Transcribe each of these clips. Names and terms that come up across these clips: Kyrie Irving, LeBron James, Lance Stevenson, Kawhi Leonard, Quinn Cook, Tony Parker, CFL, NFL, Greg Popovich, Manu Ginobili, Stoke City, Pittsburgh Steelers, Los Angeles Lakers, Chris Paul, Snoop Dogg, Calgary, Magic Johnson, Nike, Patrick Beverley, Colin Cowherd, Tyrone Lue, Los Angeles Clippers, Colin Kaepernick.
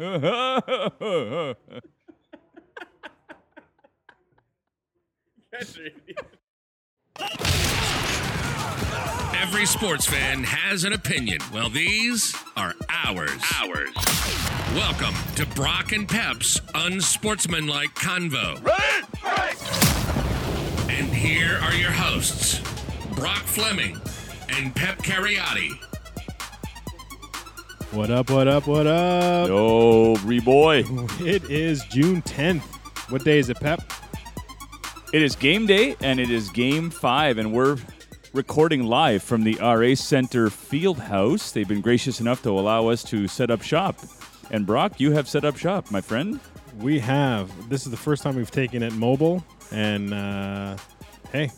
Every sports fan has an opinion. Well, these are ours. Welcome to Brock and Pep's Unsportsmanlike Convo. And here are your hosts, Brock Fleming and Pep Cariotti. What up? Yo, Reboy. It is June 10th. What day is it, Pep? It is game day, and it is game 5, and we're recording live from the RA Center Fieldhouse. They've been gracious enough to allow us to set up shop. And Brock, you have set up shop, my friend. We have. This is the first time we've taken it mobile, and hey,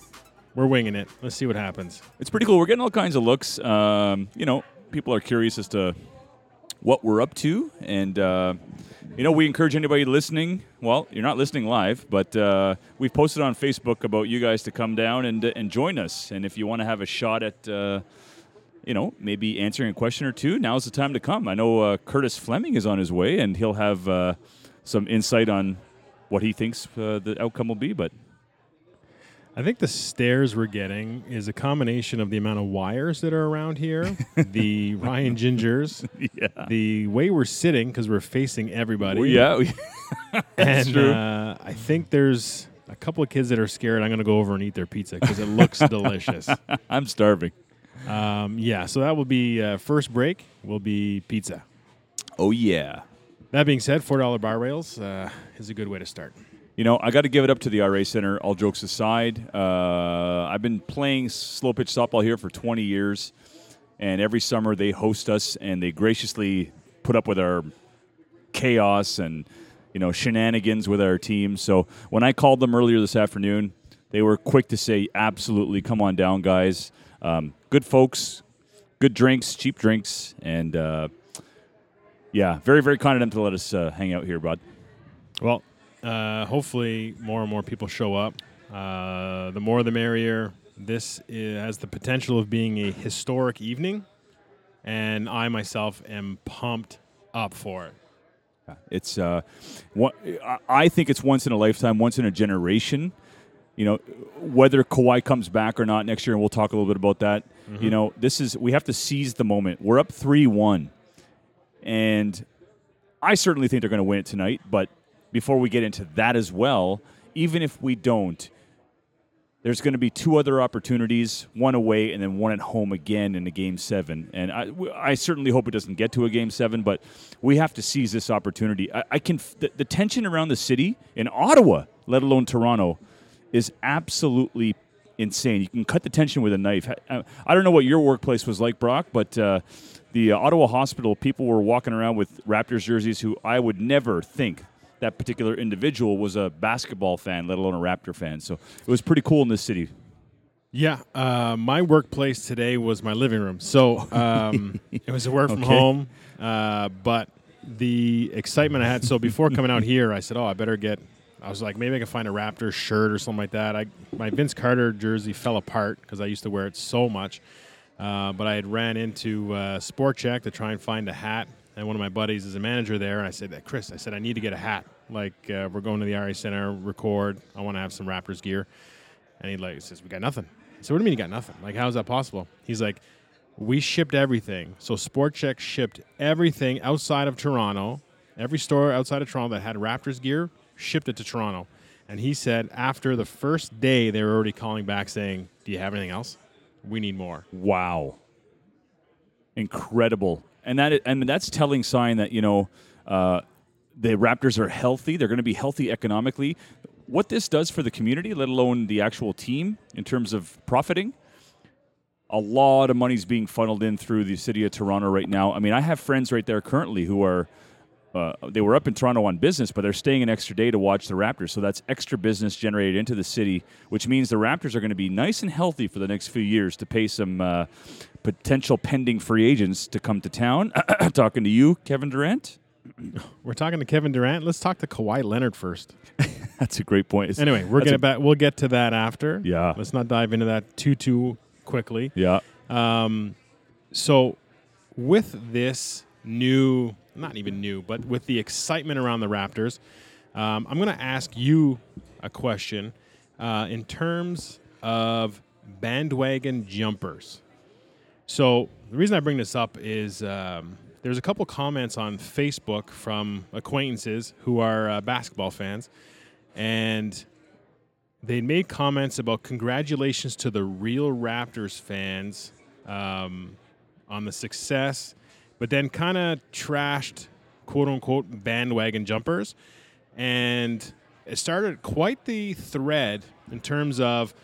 we're winging it. Let's see what happens. It's pretty cool. We're getting all kinds of looks. People are curious as to what we're up to, and we encourage anybody listening. Well, you're not listening live, but we've posted on Facebook about you guys to come down and join us. And if you want to have a shot at, maybe answering a question or two, now's the time to come. I know Curtis Fleming is on his way, and he'll have some insight on what he thinks the outcome will be. But I think the stares we're getting is a combination of the amount of wires that are around here, the Ryan Gingers, the way we're sitting because we're facing everybody. That's true. I think there's a couple of kids that are scared I'm going to go over and eat their pizza because it looks delicious. I'm starving. So that will be first break will be pizza. Oh, yeah. That being said, $4 bar rails is a good way to start. You know, I got to give it up to the RA Center, all jokes aside. I've been playing slow-pitch softball here for 20 years, and every summer they host us, and they graciously put up with our chaos and, shenanigans with our team. So when I called them earlier this afternoon, they were quick to say, absolutely, come on down, guys. Good folks, good drinks, cheap drinks, and, very, very kind of them to let us hang out here, bud. Well, hopefully more and more people show up. The more the merrier. This has the potential of being a historic evening, and I myself am pumped up for it. It's I think it's once in a lifetime, once in a generation. Whether Kawhi comes back or not next year, and we'll talk a little bit about that. Mm-hmm. We have to seize the moment. We're up 3-1, and I certainly think they're going to win it tonight, but before we get into that as well, even if we don't, there's going to be two other opportunities, one away and then one at home again in a Game 7. And I certainly hope it doesn't get to a Game 7, but we have to seize this opportunity. The tension around the city in Ottawa, let alone Toronto, is absolutely insane. You can cut the tension with a knife. I don't know what your workplace was like, Brock, but the Ottawa hospital, people were walking around with Raptors jerseys who I would never think that particular individual was a basketball fan, let alone a Raptor fan. So it was pretty cool in this city. Yeah. My workplace today was my living room. So it was a work from home. But the excitement I had. So before coming out here, I said, I was like, maybe I can find a Raptor shirt or something like that. My Vince Carter jersey fell apart because I used to wear it so much. But I had ran into Sport Chek to try and find a hat. And one of my buddies is a manager there, and I said, Chris, I need to get a hat. We're going to the RA Center, record. I want to have some Raptors gear. And he says, we got nothing. I said, what do you mean you got nothing? How is that possible? He's like, we shipped everything. So Sport Chek shipped everything outside of Toronto. Every store outside of Toronto that had Raptors gear shipped it to Toronto. And he said after the first day, they were already calling back saying, do you have anything else? We need more. Wow. Incredible. And that's a telling sign that, the Raptors are healthy. They're going to be healthy economically. What this does for the community, let alone the actual team, in terms of profiting, a lot of money's being funneled in through the city of Toronto right now. I mean, I have friends right there currently who are, they were up in Toronto on business, but they're staying an extra day to watch the Raptors. So that's extra business generated into the city, which means the Raptors are going to be nice and healthy for the next few years to pay some potential pending free agents to come to town. Talking to you, Kevin Durant. We're talking to Kevin Durant. Let's talk to Kawhi Leonard first. That's a great point. Anyway, we'll get to that after. Yeah. Let's not dive into that too quickly. Yeah. So with this new not even new, but with the excitement around the Raptors, I'm going to ask you a question in terms of bandwagon jumpers. So the reason I bring this up is there's a couple comments on Facebook from acquaintances who are basketball fans, and they made comments about congratulations to the real Raptors fans on the success, but then kind of trashed, quote-unquote, bandwagon jumpers. And it started quite the thread in terms of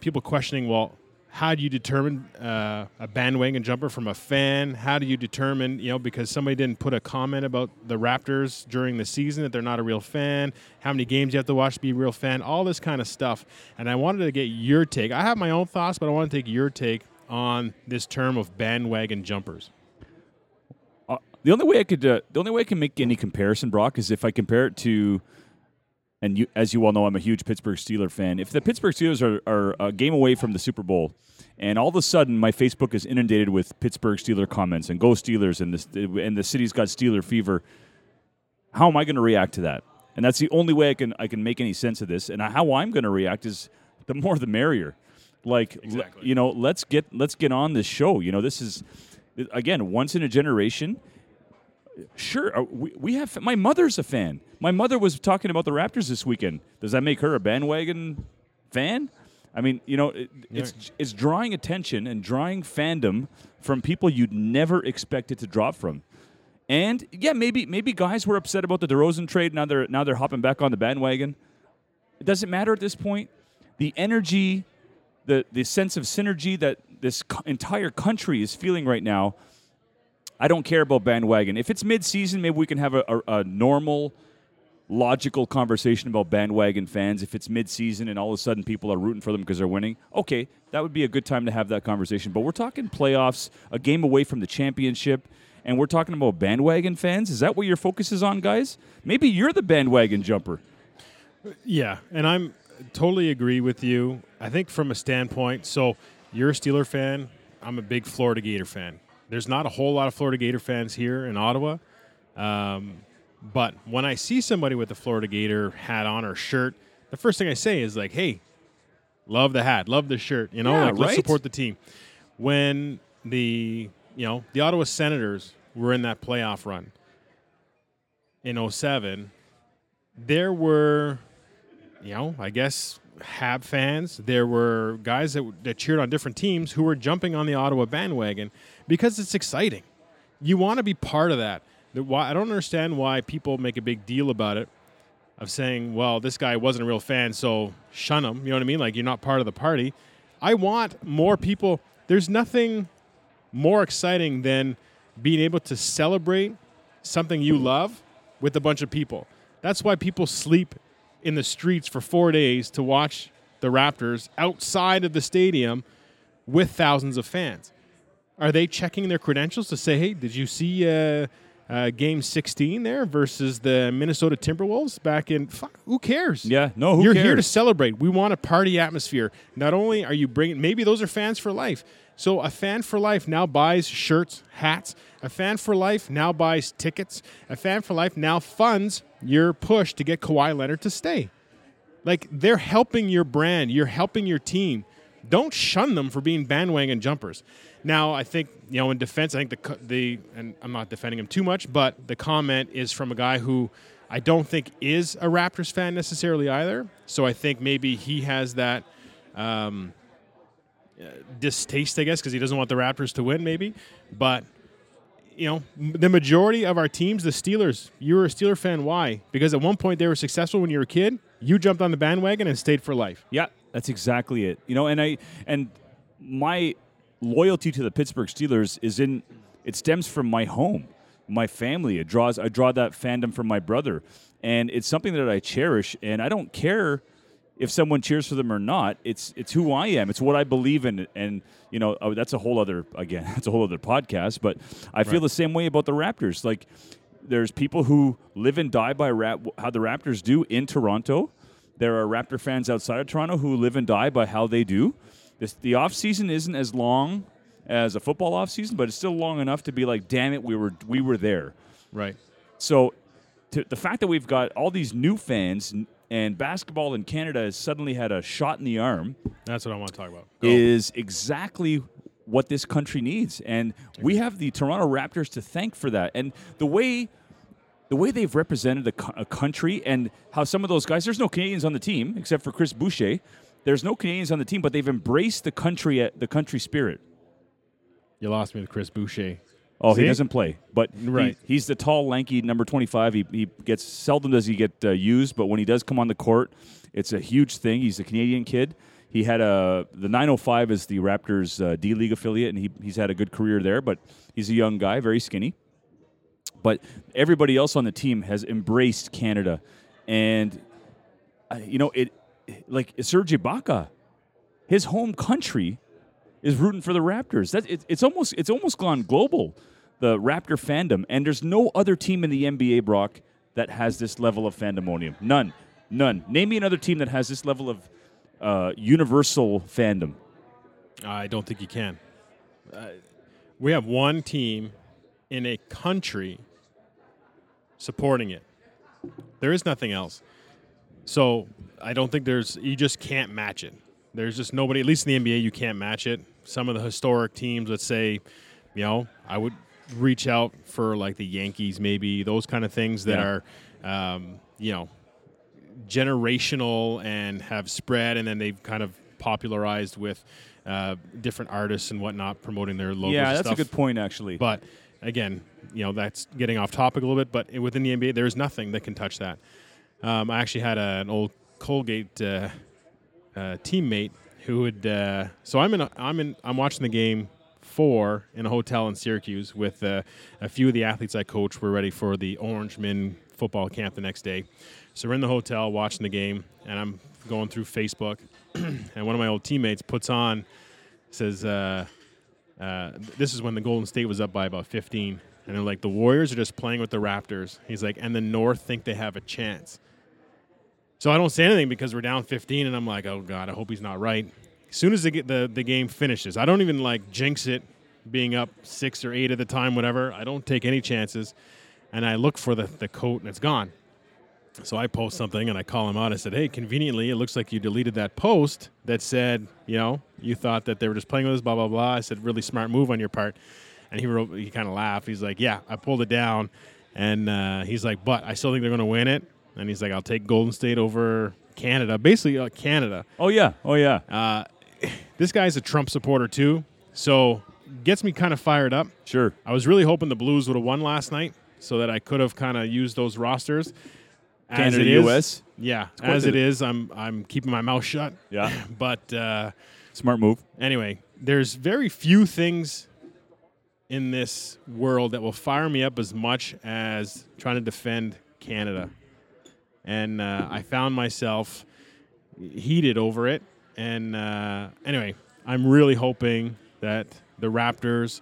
people questioning, well, how do you determine a bandwagon jumper from a fan? How do you determine, you know, because somebody didn't put a comment about the Raptors during the season that they're not a real fan, how many games you have to watch to be a real fan, all this kind of stuff. And I wanted to get your take. I have my own thoughts, but I want to take your take on this term of bandwagon jumpers. The only way I can make any comparison, Brock, is if I compare it to, and you, as you well know, I'm a huge Pittsburgh Steelers fan. If the Pittsburgh Steelers are a game away from the Super Bowl, and all of a sudden my Facebook is inundated with Pittsburgh Steelers comments and go Steelers, and the city's got Steeler fever, how am I going to react to that? And that's the only way I can make any sense of this. And how I'm going to react is the more the merrier. Like, exactly. You know, let's get on this show. You know, this is again once in a generation. Sure, we have. My mother's a fan. My mother was talking about the Raptors this weekend. Does that make her a bandwagon fan? I mean, you know, it's drawing attention and drawing fandom from people you'd never expect it to drop from. And yeah, maybe guys were upset about the DeRozan trade. Now they're hopping back on the bandwagon. It doesn't matter at this point. The energy, the sense of synergy that this entire country is feeling right now. I don't care about bandwagon. If it's mid-season, maybe we can have a normal, logical conversation about bandwagon fans. If it's mid-season and all of a sudden people are rooting for them because they're winning, okay, that would be a good time to have that conversation. But we're talking playoffs, a game away from the championship, and we're talking about bandwagon fans? Is that what your focus is on, guys? Maybe you're the bandwagon jumper. Yeah, and I totally agree with you. I think from a standpoint, so you're a Steeler fan, I'm a big Florida Gator fan. There's not a whole lot of Florida Gator fans here in Ottawa, but when I see somebody with a Florida Gator hat on or shirt, the first thing I say is like, "Hey, love the hat, love the shirt, you know, yeah, like right? Let's support the team." When the Ottawa Senators were in that playoff run in 2007, there were, you know, I guess Hab fans, there were guys that cheered on different teams who were jumping on the Ottawa bandwagon because it's exciting. You want to be part of that. I don't understand why people make a big deal about it of saying, well, this guy wasn't a real fan, so shun him. You know what I mean? Like, you're not part of the party. I want more people. There's nothing more exciting than being able to celebrate something you love with a bunch of people. That's why people sleep in the streets for 4 days to watch the Raptors outside of the stadium with thousands of fans. Are they checking their credentials to say, hey, did you see Game 16 there versus the Minnesota Timberwolves back in? Who cares? Yeah, no, who cares? You're here to celebrate. We want a party atmosphere. Not only are you bringing, maybe those are fans for life. So a fan for life now buys shirts, hats. A fan for life now buys tickets. A fan for life now funds your push to get Kawhi Leonard to stay. Like, they're helping your brand. You're helping your team. Don't shun them for being bandwagon jumpers. Now, I think, you know, in defense, I think the and I'm not defending him too much, but the comment is from a guy who I don't think is a Raptors fan necessarily either. So I think maybe he has that distaste, I guess, because he doesn't want the Raptors to win, maybe. But, you know, the majority of our teams, the Steelers, you were a Steeler fan. Why? Because at one point they were successful when you were a kid. You jumped on the bandwagon and stayed for life. Yeah, that's exactly it. You know, and my loyalty to the Pittsburgh Steelers it stems from my home, my family. I draw that fandom from my brother, and it's something that I cherish. And I don't care if someone cheers for them or not. It's who I am. It's what I believe in. And, you know, that's a whole other podcast. But I feel the same way about the Raptors. Like, there's people who live and die by how the Raptors do in Toronto. There are Raptor fans outside of Toronto who live and die by how they do. The offseason isn't as long as a football offseason, but it's still long enough to be like, damn it, we were there. Right. So the fact that we've got all these new fans and basketball in Canada has suddenly had a shot in the arm. That's what I want to talk about. Go. Is exactly what this country needs. And we have the Toronto Raptors to thank for that. And the way they've represented a country and how some of those guys, there's no Canadians on the team except for Chris Boucher. There's no Canadians on the team, but they've embraced the country spirit. You lost me with Chris Boucher. Oh, he doesn't play, but right. he's the tall, lanky number 25. He gets seldom does he get used, but when he does come on the court, it's a huge thing. He's a Canadian kid. He had the 905 is the Raptors D League affiliate, and he's had a good career there. But he's a young guy, very skinny. But everybody else on the team has embraced Canada, and like Serge Ibaka, his home country is rooting for the Raptors. It's almost gone global, the Raptor fandom. And there's no other team in the NBA, Brock, that has this level of fandomonium. None. Name me another team that has this level of universal fandom. I don't think you can. We have one team in a country supporting it. There is nothing else. So I don't think you just can't match it. There's just nobody, at least in the NBA, you can't match it. Some of the historic teams, let's say, I would reach out for like the Yankees, maybe those kind of things that are, generational and have spread, and then they've kind of popularized with different artists and whatnot promoting their logos. Yeah, that's a good point, actually. But again, that's getting off topic a little bit. But within the NBA, there's nothing that can touch that. I actually had an old Colgate teammate who would so I'm watching the game 4 in a hotel in Syracuse with a few of the athletes I coach. We're ready for the Orange Men football camp the next day, so we're in the hotel watching the game, and I'm going through Facebook, and one of my old teammates puts on, says this is when the Golden State was up by about 15, and they're like, the Warriors are just playing with the Raptors. He's like, and the North think they have a chance. So I don't say anything because we're down 15, and I'm like, oh, God, I hope he's not right. As soon as the game finishes, I don't even, jinx it being up 6 or 8 at the time, whatever. I don't take any chances, and I look for the coat, and it's gone. So I post something, and I call him out. I said, hey, conveniently, it looks like you deleted that post that said, you thought that they were just playing with us, blah, blah, blah. I said, really smart move on your part. And he kind of laughed. He's like, yeah, I pulled it down. And he's like, but I still think they're going to win it. And he's like, I'll take Golden State over Canada. Basically, Canada. Oh, yeah. This guy's a Trump supporter, too. So gets me kind of fired up. Sure. I was really hoping the Blues would have won last night so that I could have kind of used those rosters. Canada, U.S.? Yeah. As it is, I'm keeping my mouth shut. Yeah. But smart move. Anyway, there's very few things in this world that will fire me up as much as trying to defend Canada. And I found myself heated over it. And anyway, I'm really hoping that the Raptors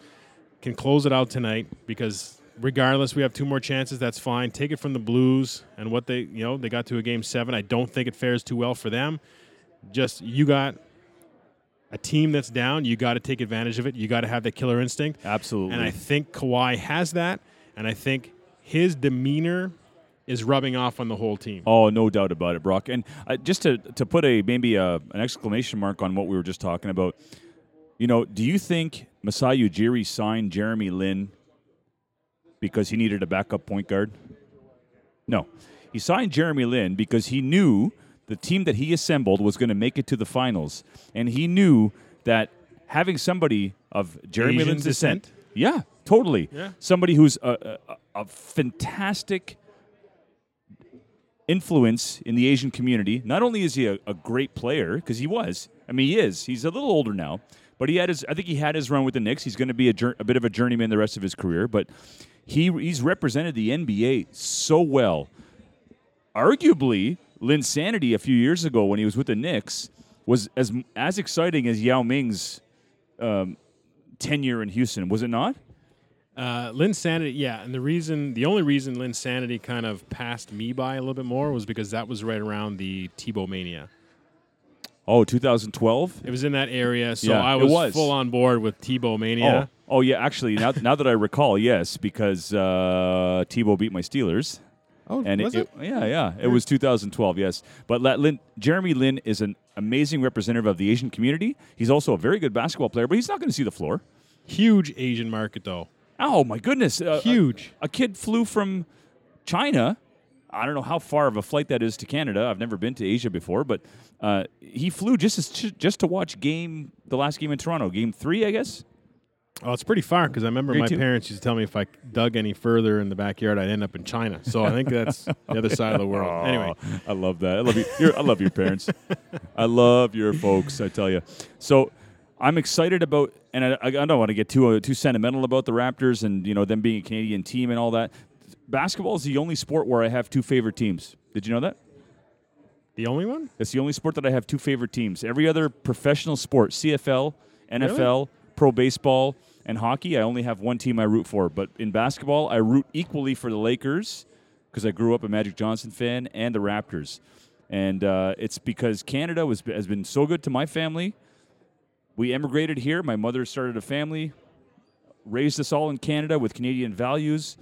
can close it out tonight, because regardless, we have 2 more chances. That's fine. Take it from the Blues and what they got to a game 7. I don't think it fares too well for them. Just, you got a team that's down. You got to take advantage of it. You got to have that killer instinct. Absolutely. And I think Kawhi has that. And I think his demeanor is rubbing off on the whole team. Oh, no doubt about it, Brock. And just to put an exclamation mark on what we were just talking about, do you think Masai Ujiri signed Jeremy Lin because he needed a backup point guard? No. He signed Jeremy Lin because he knew the team that he assembled was going to make it to the finals. And he knew that having somebody of Jeremy Asian Lin's descent. Yeah, totally. Yeah. Somebody who's a fantastic influence in the Asian community. Not only is he a great player, because he is. He's a little older now, but I think he had his run with the Knicks. He's going to be a bit of a journeyman the rest of his career, but he's represented the NBA so well. Arguably, Lin's sanity a few years ago when he was with the Knicks was as exciting as Yao Ming's tenure in Houston, was it not? Lin's sanity, yeah, and the only reason Lin's sanity kind of passed me by a little bit more was because that was right around the Tebow mania. Oh, 2012? It was in that area, so yeah, I was full on board with Tebow Mania. Oh yeah, actually, now that I recall, yes, because Tebow beat my Steelers. Oh, and was it? It was 2012, yes. But Jeremy Lin is an amazing representative of the Asian community. He's also a very good basketball player, but he's not going to see the floor. Huge Asian market, though. Oh, my goodness. Huge. A kid flew from China. I don't know how far of a flight that is to Canada. I've never been to Asia before, but he flew just to watch the last game in Toronto, game 3, I guess. Oh, it's pretty far because I remember my parents used to tell me if I dug any further in the backyard, I'd end up in China. So I think that's the other side of the world. Oh, anyway, I love that. I love your parents. I love your folks, I tell you. So I'm excited about, and I don't want to get too sentimental about the Raptors and them being a Canadian team and all that. Basketball is the only sport where I have two favorite teams. Did you know that? The only one? It's the only sport that I have two favorite teams. Every other professional sport, CFL, NFL, really? Pro baseball, and hockey, I only have one team I root for. But in basketball, I root equally for the Lakers because I grew up a Magic Johnson fan and the Raptors. And it's because Canada has been so good to my family. We emigrated here. My mother started a family, raised us all in Canada with Canadian values.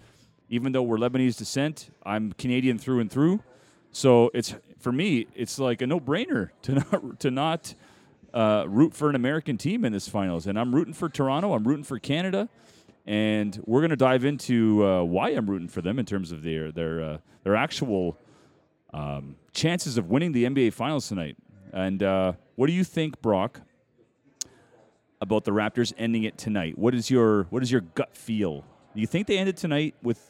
Even though we're Lebanese descent, I'm Canadian through and through. So it's like a no-brainer to not root for an American team in this finals. And I'm rooting for Toronto. I'm rooting for Canada. And we're going to dive into why I'm rooting for them in terms of their actual chances of winning the NBA Finals tonight. And what do you think, Brock, about the Raptors ending it tonight? What is your gut feel? Do you think they ended tonight with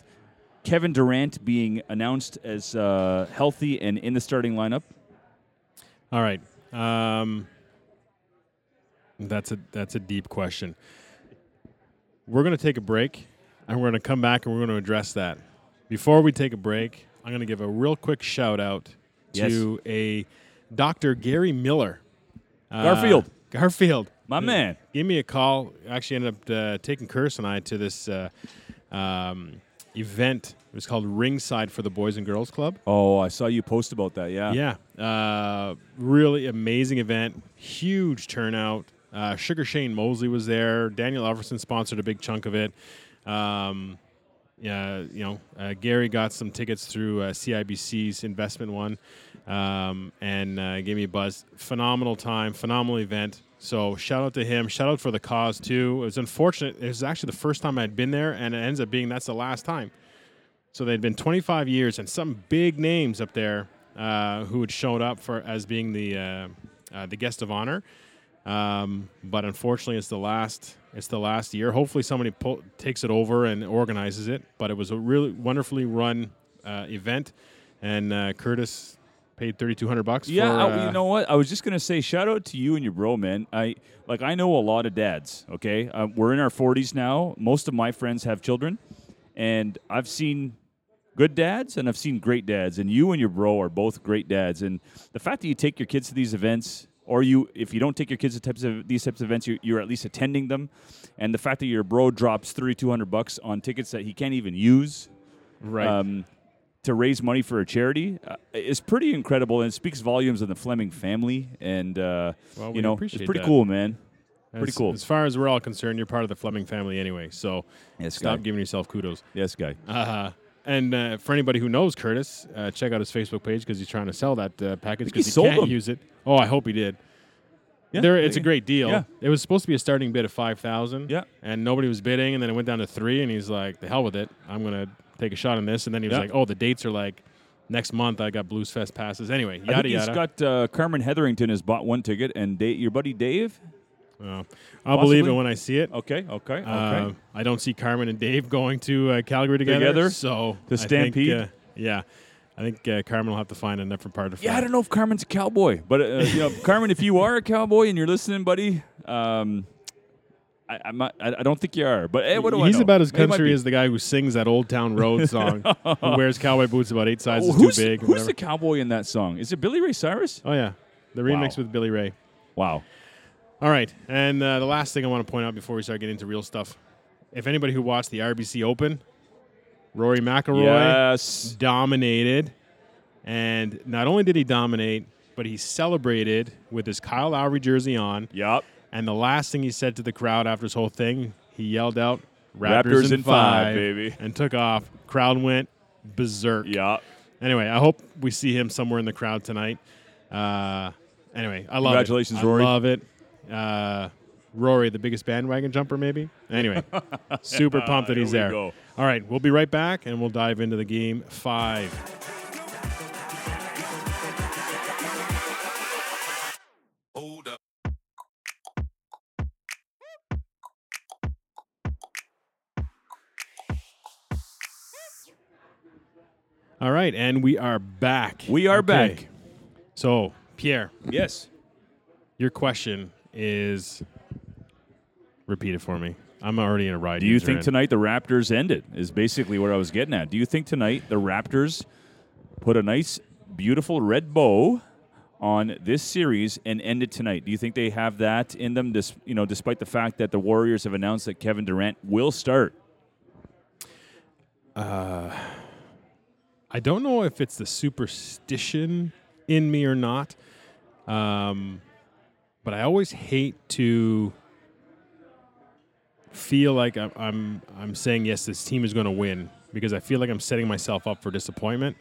Kevin Durant being announced as healthy and in the starting lineup? All right. That's a deep question. We're going to take a break, and we're going to come back, and we're going to address that. Before we take a break, I'm going to give a real quick shout-out to a Dr. Gary Miller. Garfield. My man. Gave me a call. Actually ended up taking Curtis and I to this event. It was called Ringside for the Boys and Girls Club. Oh, I saw you post about that, yeah. Yeah. Really amazing event. Huge turnout. Sugar Shane Mosley was there. Daniel Alverson sponsored a big chunk of it. Gary got some tickets through CIBC's investment one and gave me a buzz. Phenomenal time, phenomenal event. So shout out to him. Shout out for the cause, too. It was unfortunate. It was actually the first time I'd been there, and it ends up being that's the last time. So they'd been 25 years, and some big names up there who had showed up as being the guest of honor. But unfortunately, it's the last year. Hopefully, somebody takes it over and organizes it. But it was a really wonderfully run event, and Curtis paid $3,200. Yeah, you know what? I was just gonna say, shout out to you and your bro, man. I know a lot of dads. Okay, we're in our 40s now. Most of my friends have children, and I've seen good dads and I've seen great dads. And you and your bro are both great dads. And the fact that you take your kids to these events. Or if you don't take your kids to these types of events, you're at least attending them. And the fact that your bro drops $3,200 on tickets that he can't even use to raise money for a charity is pretty incredible. And it speaks volumes of the Fleming family. And, it's pretty cool, man. Pretty cool. As far as we're all concerned, you're part of the Fleming family anyway. So stop giving yourself kudos. Yes, guy. And for anybody who knows Curtis, check out his Facebook page because he's trying to sell that package because he can't use it. Oh, I hope he did. Yeah, it's a great deal. Yeah. It was supposed to be a starting bid of $5,000, and nobody was bidding, and then it went down to $3,000, and he's like, the hell with it. I'm going to take a shot on this. And then he was like, oh, the dates are like next month. I got Blues Fest passes. Anyway, yada. He's got Carmen Hetherington has bought one ticket, and your buddy Dave? I'll believe it when I see it. Okay. I don't see Carmen and Dave going to Calgary together. So the Stampede. I think Carmen will have to find a different part of it. Yeah, I don't know if Carmen's a cowboy, but Carmen, if you are a cowboy and you're listening, buddy, I don't think you are. But hey, what do I know? He's about as country as the guy who sings that Old Town Road song, who wears cowboy boots about 8 sizes too big. Who's the cowboy in that song? Is it Billy Ray Cyrus? Oh yeah, the remix with Billy Ray. Wow. All right, and the last thing I want to point out before we start getting into real stuff, if anybody who watched the RBC Open, Rory McIlroy dominated, and not only did he dominate, but he celebrated with his Kyle Lowry jersey on. Yep. And the last thing he said to the crowd after this whole thing, he yelled out, Raptors in five, baby. And took off. Crowd went berserk. Yeah. Anyway, I hope we see him somewhere in the crowd tonight. Anyway, I love it. Congratulations, Rory. I love it. Rory, the biggest bandwagon jumper, maybe? Anyway, super pumped that he's there. All right, we'll be right back, and we'll dive into the Game 5. All right, and we are back. We are back. So, Pierre. Yes. Your question is, repeat it for me. I'm already in a ride. Do you think tonight the Raptors ended is basically what I was getting at. Do you think tonight the Raptors put a nice, beautiful red bow on this series and end it tonight? Do you think they have that in them, despite the fact that the Warriors have announced that Kevin Durant will start? I don't know if it's the superstition in me or not, but I always hate to feel like I'm saying, yes, this team is going to win, because I feel like I'm setting myself up for disappointment.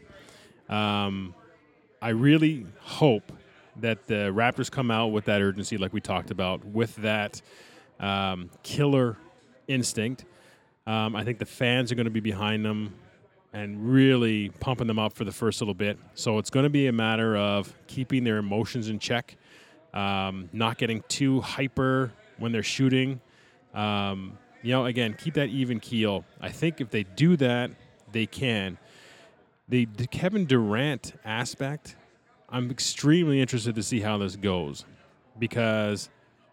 I really hope that the Raptors come out with that urgency like we talked about, with that killer instinct. I think the fans are going to be behind them and really pumping them up for the first little bit. So it's going to be a matter of keeping their emotions in check, not getting too hyper when they're shooting. Again, keep that even keel. I think if they do that, they can. The Kevin Durant aspect, I'm extremely interested to see how this goes, because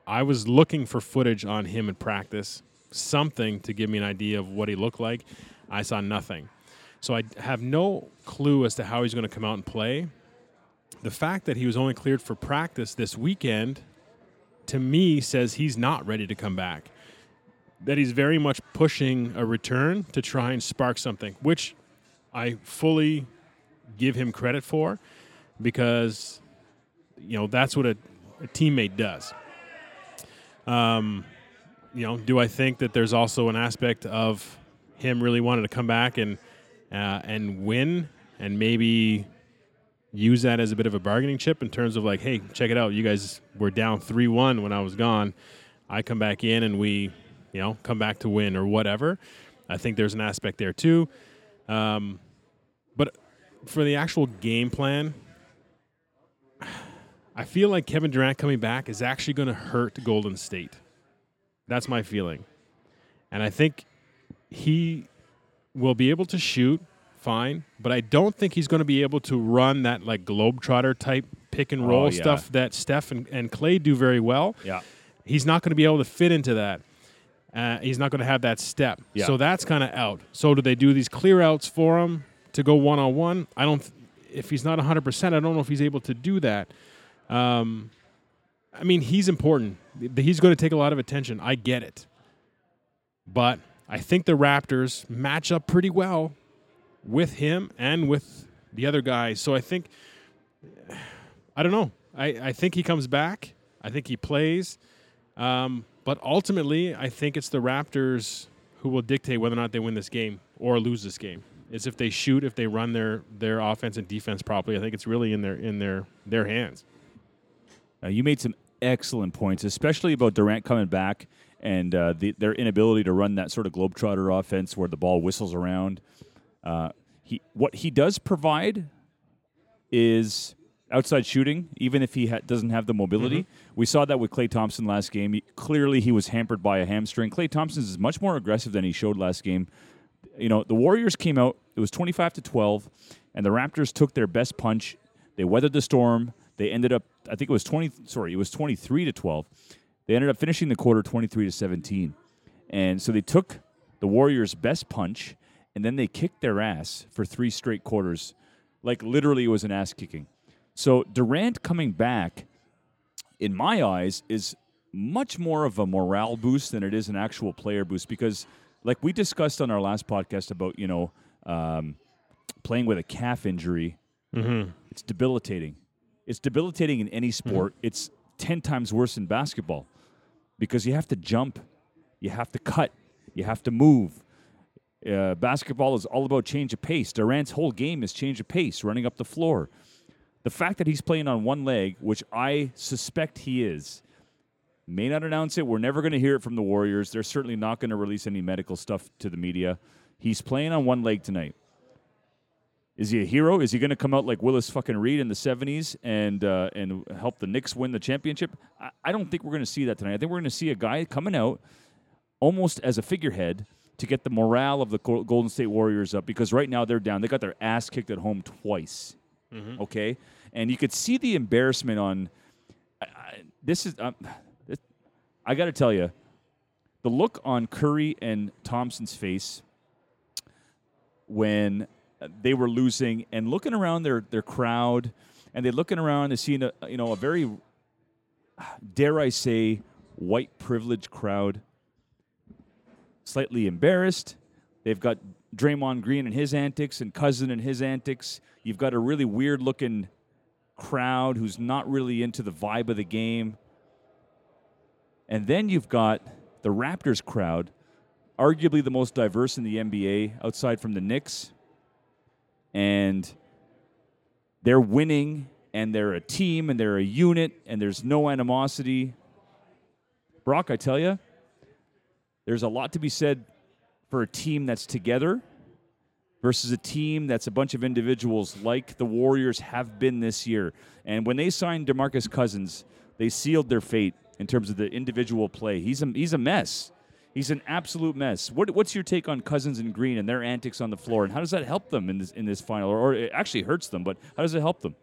I was looking for footage on him in practice, something to give me an idea of what he looked like. I saw nothing. So I have no clue as to how he's going to come out and play. The fact that he was only cleared for practice this weekend, to me, says he's not ready to come back. That he's very much pushing a return to try and spark something, which I fully give him credit for, because, that's what a teammate does. Do I think that there's also an aspect of him really wanting to come back and win, and maybe use that as a bit of a bargaining chip in terms of like, hey, check it out, you guys were down 3-1 when I was gone. I come back in and we, come back to win or whatever. I think there's an aspect there too. But for the actual game plan, I feel like Kevin Durant coming back is actually going to hurt Golden State. That's my feeling. And I think he will be able to shoot fine, but I don't think he's going to be able to run that like globetrotter type pick and roll stuff that Steph and Klay do very well. Yeah, he's not going to be able to fit into that. He's not going to have that step. Yeah. So that's kind of out. So do they do these clear outs for him to go one on one? I don't. If he's not 100%, I don't know if he's able to do that. He's important. He's going to take a lot of attention. I get it, but I think the Raptors match up pretty well with him and with the other guys. So I think, I don't know. I think he comes back. I think he plays. But ultimately, I think it's the Raptors who will dictate whether or not they win this game or lose this game. It's if they shoot, if they run their offense and defense properly. I think it's really in their hands. Now, you made some excellent points, especially about Durant coming back and their inability to run that sort of globetrotter offense where the ball whistles around. What he does provide is outside shooting, even if he doesn't have the mobility. Mm-hmm. We saw that with Klay Thompson last game. Clearly, he was hampered by a hamstring. Klay Thompson is much more aggressive than he showed last game. The Warriors came out. It was 25-12, and the Raptors took their best punch. They weathered the storm. They ended up, I think it was 23-12. They ended up finishing the quarter 23-17. And so they took the Warriors' best punch, and then they kicked their ass for three straight quarters. Like, literally, it was an ass kicking. So Durant coming back, in my eyes, is much more of a morale boost than it is an actual player boost. Because, like we discussed on our last podcast about, playing with a calf injury, mm-hmm. It's debilitating. It's debilitating in any sport. Mm-hmm. It's 10 times worse in basketball because you have to jump, you have to cut, you have to move. Basketball is all about change of pace. Durant's whole game is change of pace, running up the floor. The fact that he's playing on one leg, which I suspect he is, may not announce it. We're never going to hear it from the Warriors. They're certainly not going to release any medical stuff to the media. He's playing on one leg tonight. Is he a hero? Is he going to come out like Willis fucking Reed in the 70s and help the Knicks win the championship? I don't think we're going to see that tonight. I think we're going to see a guy coming out almost as a figurehead to get the morale of the Golden State Warriors up, because right now they're down. They got their ass kicked at home twice, mm-hmm. okay? And you could see the embarrassment on I got to tell you, the look on Curry and Thompson's face when they were losing and looking around their crowd, and they're looking around and seeing a very, dare I say, white privileged crowd, slightly embarrassed. They've got Draymond Green and his antics and Cousin and his antics. You've got a really weird-looking crowd who's not really into the vibe of the game. And then you've got the Raptors crowd, arguably the most diverse in the NBA, outside from the Knicks. And they're winning, and they're a team, and they're a unit, and there's no animosity. Brock, I tell you, there's a lot to be said for a team that's together versus a team that's a bunch of individuals like the Warriors have been this year. And when they signed DeMarcus Cousins, they sealed their fate in terms of the individual play. He's a mess. He's an absolute mess. What's your take on Cousins and Green and their antics on the floor, and how does that help them in this final? Or it actually hurts them, but how does it help them?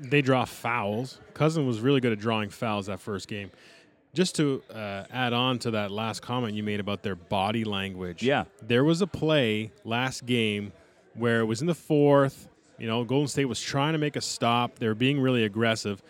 They draw fouls. Cousins was really good at drawing fouls that first game. Just to add on to that last comment you made about their body language. Yeah. There was a play last game where it was in the fourth. Golden State was trying to make a stop. They were being really aggressive.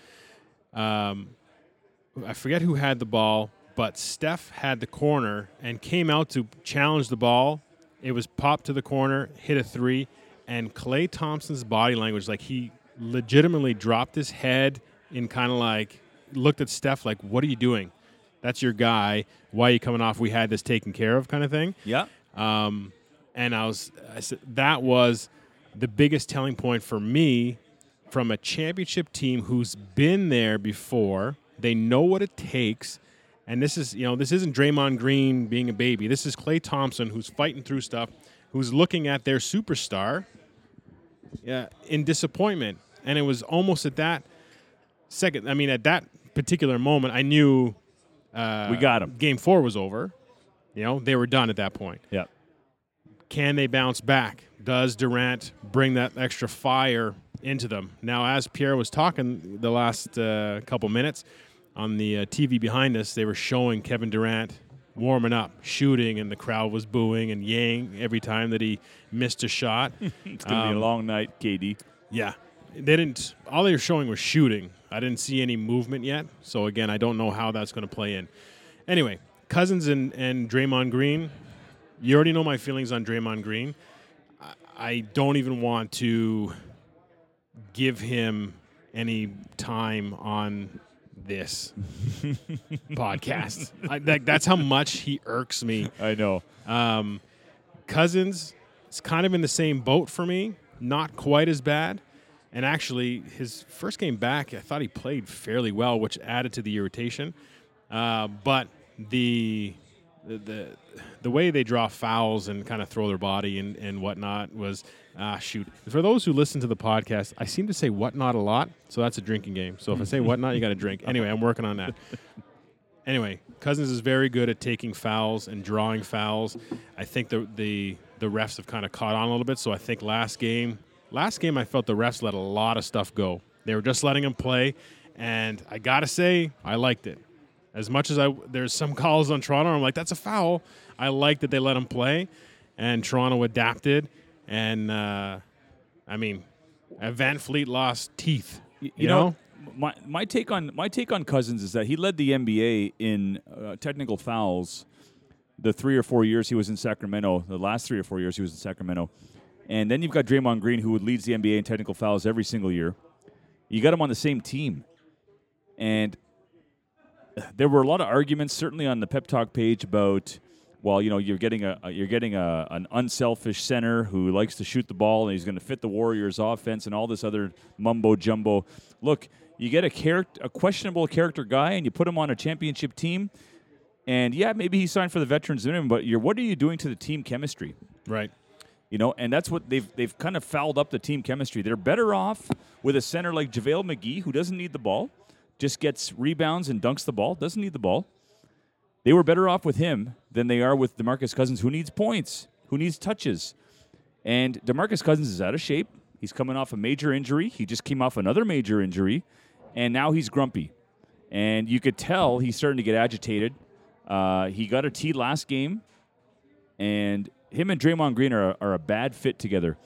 I forget who had the ball, but Steph had the corner and came out to challenge the ball. It was popped to the corner, hit a three, and Klay Thompson's body language, like he legitimately dropped his head and kind of like looked at Steph like, what are you doing? That's your guy. Why are you coming off? We had this taken care of kind of thing. Yeah. And I said that was the biggest telling point for me from a championship team who's been there before. They know what it takes. And this is, this isn't Draymond Green being a baby. This is Klay Thompson who's fighting through stuff, who's looking at their superstar in disappointment. And it was almost at that second. I mean, at that particular moment, I knew we got him. Game 4 was over. They were done at that point. Yeah. Can they bounce back? Does Durant bring that extra fire into them? Now, as Pierre was talking the last couple minutes, on the TV behind us, they were showing Kevin Durant warming up, shooting, and the crowd was booing and yaying every time that he missed a shot. It's going to be a long night, KD. Yeah. All they were showing was shooting. I didn't see any movement yet. So, again, I don't know how that's going to play in. Anyway, Cousins and Draymond Green, you already know my feelings on Draymond Green. I don't even want to give him any time on this podcast. That's how much he irks me. I know. Cousins is kind of in the same boat for me. Not quite as bad. And actually, his first game back, I thought he played fairly well, which added to the irritation. But the way they draw fouls and kind of throw their body and whatnot was, shoot. For those who listen to the podcast, I seem to say whatnot a lot, so that's a drinking game. So if I say whatnot, you got to drink. Anyway, I'm working on that. Anyway, Cousins is very good at taking fouls and drawing fouls. I think the refs have kind of caught on a little bit, so I think last game I felt the refs let a lot of stuff go. They were just letting him play, and I got to say, I liked it. As much as there's some calls on Toronto, I'm like, that's a foul. I like that they let him play, and Toronto adapted. And, Van Fleet lost teeth. You know? My take on Cousins is that he led the NBA in technical fouls the 3 or 4 years he was in Sacramento, the last 3 or 4 years he was in Sacramento. And then you've got Draymond Green, who leads the NBA in technical fouls every single year. You got him on the same team. And there were a lot of arguments, certainly on the pep talk page, about, well, you know, you're getting an unselfish center who likes to shoot the ball and he's going to fit the Warriors' offense and all this other mumbo jumbo. Look, you get a questionable character guy and you put him on a championship team, and yeah, maybe he signed for the veterans minimum, but what are you doing to the team chemistry? Right. You know, and that's what they've kind of fouled up the team chemistry. They're better off with a center like JaVale McGee, who doesn't need the ball, just gets rebounds and dunks the ball, doesn't need the ball. They were better off with him than they are with DeMarcus Cousins, who needs points, who needs touches. And DeMarcus Cousins is out of shape. He's coming off a major injury. He just came off another major injury, and now he's grumpy. And you could tell he's starting to get agitated. He got a T last game, and him and Draymond Green are a bad fit together.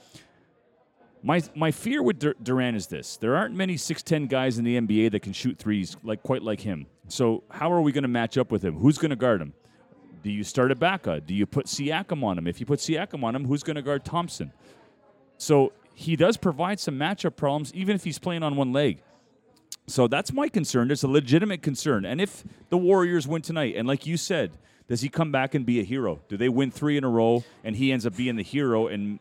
My fear with Durant is this. There aren't many 6'10 guys in the NBA that can shoot threes quite like him. So how are we going to match up with him? Who's going to guard him? Do you start Ibaka? Do you put Siakam on him? If you put Siakam on him, who's going to guard Thompson? So he does provide some matchup problems, even if he's playing on one leg. So that's my concern. It's a legitimate concern. And if the Warriors win tonight, and like you said, does he come back and be a hero? Do they win three in a row, and he ends up being the hero, and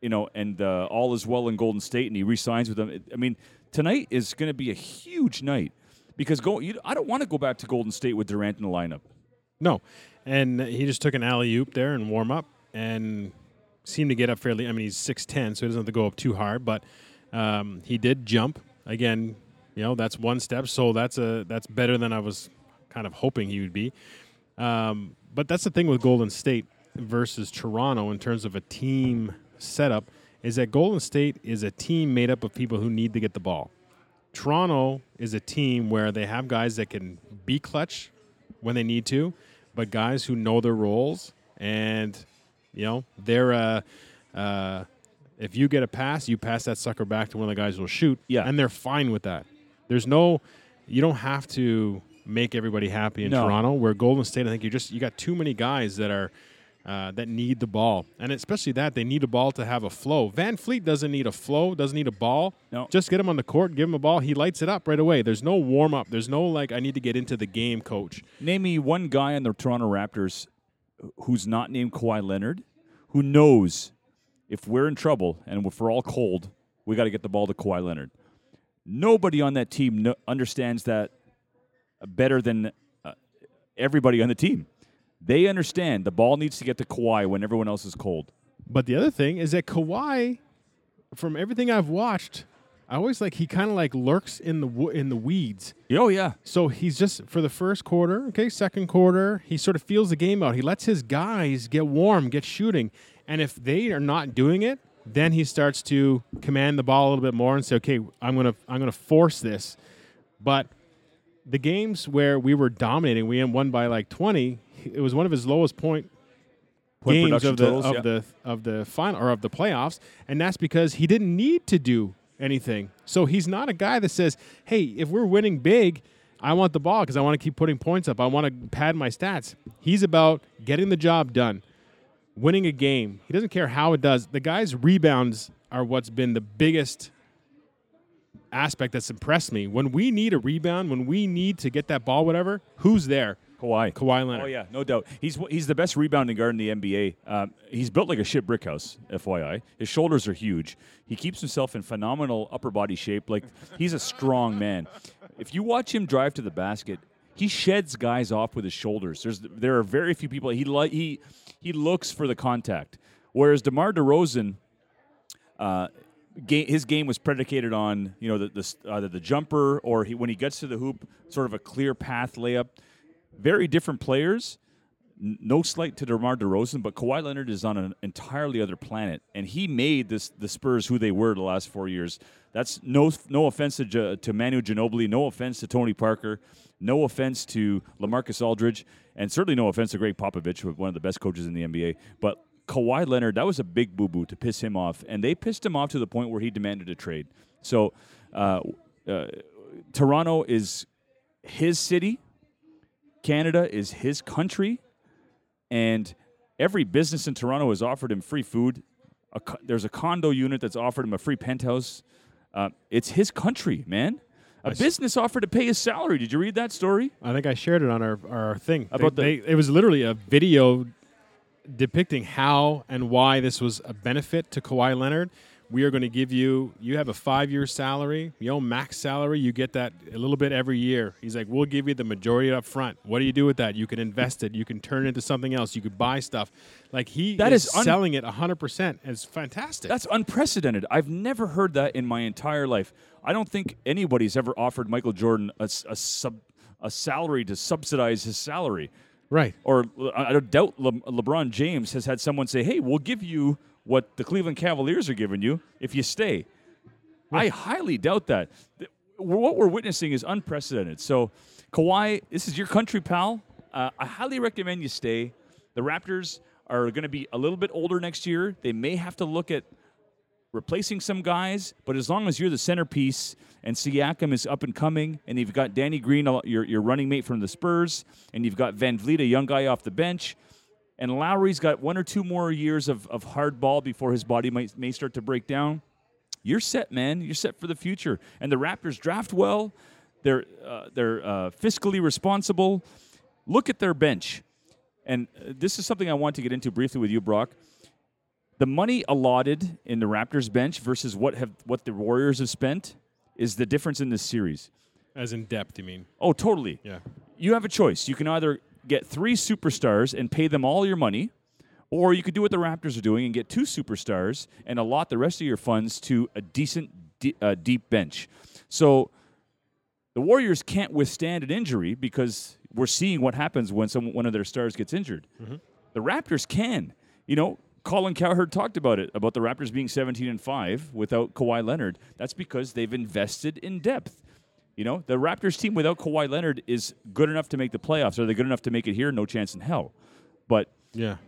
you know, and all is well in Golden State, and he re-signs with them? I mean, tonight is going to be a huge night. Because I don't want to go back to Golden State with Durant in the lineup. No, and he just took an alley-oop there and warm up and seemed to get up fairly. I mean, he's 6'10", so he doesn't have to go up too hard, but he did jump. Again, you know, that's one step, so that's better than I was kind of hoping he would be. But that's the thing with Golden State versus Toronto in terms of a team setup, is that Golden State is a team made up of people who need to get the ball. Toronto is a team where they have guys that can be clutch when they need to, but guys who know their roles, and you know they're if you get a pass, you pass that sucker back to one of the guys who will shoot, and they're fine with that. There's no, you don't have to make everybody happy in Toronto. Where Golden State, I think you got too many guys that are that need the ball, and especially that they need a ball to have a flow. Van Fleet doesn't need a flow, doesn't need a ball. No. Just get him on the court, give him a ball. He lights it up right away. There's no warm-up. There's no, like, I need to get into the game, coach. Name me one guy on the Toronto Raptors who's not named Kawhi Leonard, who knows if we're in trouble and if we're all cold, we got to get the ball to Kawhi Leonard. Nobody on that team understands that better than everybody on the team. They understand the ball needs to get to Kawhi when everyone else is cold. But the other thing is that Kawhi, from everything I've watched, I always like he kind of like lurks in the weeds. Oh, yeah. So he's just, for the first quarter, okay, second quarter, he sort of feels the game out. He lets his guys get warm, get shooting. And if they are not doing it, then he starts to command the ball a little bit more and say, okay, I'm gonna force this. But the games where we were dominating, we won by like 20. It was one of his lowest point games of the final or of the playoffs, and that's because he didn't need to do anything. So he's not a guy that says, "Hey, if we're winning big, I want the ball because I want to keep putting points up. I want to pad my stats." He's about getting the job done, winning a game. He doesn't care how it does. The guy's rebounds are what's been the biggest aspect that's impressed me. When we need a rebound, when we need to get that ball, whatever, who's there? Kawhi Leonard. Oh, yeah, no doubt. He's the best rebounding guard in the NBA. He's built like a shit brick house, FYI. His shoulders are huge. He keeps himself in phenomenal upper body shape. Like, he's a strong man. If you watch him drive to the basket, he sheds guys off with his shoulders. There are very few people. He looks for the contact. Whereas DeMar DeRozan, his game was predicated on, you know, the jumper, or when he gets to the hoop, sort of a clear path layup. Very different players. No slight to DeMar DeRozan, but Kawhi Leonard is on an entirely other planet, and he made the Spurs who they were the last 4 years. That's no offense to Manu Ginobili, no offense to Tony Parker, no offense to LaMarcus Aldridge, and certainly no offense to Greg Popovich, one of the best coaches in the NBA. But Kawhi Leonard, that was a big boo-boo to piss him off, and they pissed him off to the point where he demanded a trade. So Toronto is his city. Canada is his country, and every business in Toronto has offered him free food. There's a condo unit that's offered him a free penthouse. It's his country, man. A business offered to pay his salary. Did you read that story? I think I shared it on our thing. It was literally a video depicting how and why this was a benefit to Kawhi Leonard. We are going to give you have a 5-year salary, your max salary. You get that a little bit every year. He's like, we'll give you the majority up front. What do you do with that? You can invest it. You can turn it into something else. You could buy stuff. Like he is selling it 100%. It's fantastic. That's unprecedented. I've never heard that in my entire life. I don't think anybody's ever offered Michael Jordan a salary to subsidize his salary. Right. Or I doubt LeBron James has had someone say, hey, we'll give you what the Cleveland Cavaliers are giving you if you stay. Right. I highly doubt that. What we're witnessing is unprecedented. So, Kawhi, this is your country, pal. I highly recommend you stay. The Raptors are going to be a little bit older next year. They may have to look at replacing some guys, but as long as you're the centerpiece and Siakam is up and coming, and you've got Danny Green, your running mate from the Spurs, and you've got Van Vliet, a young guy off the bench, and Lowry's got 1 or 2 more years of hard ball before his body may start to break down. You're set, man. You're set for the future. And the Raptors draft well. They're fiscally responsible. Look at their bench. And this is something I want to get into briefly with you, Brock. The money allotted in the Raptors bench versus what the Warriors have spent is the difference in this series. As in depth, you mean? Oh, totally. Yeah. You have a choice. You can either get 3 superstars and pay them all your money, or you could do what the Raptors are doing and get 2 superstars and allot the rest of your funds to a decent, deep bench. So the Warriors can't withstand an injury because we're seeing what happens when one of their stars gets injured. Mm-hmm. The Raptors can. You know, Colin Cowherd talked about it, about the Raptors being 17-5 without Kawhi Leonard. That's because they've invested in depth. You know, the Raptors team without Kawhi Leonard is good enough to make the playoffs. Are they good enough to make it here? No chance in hell. But yeah,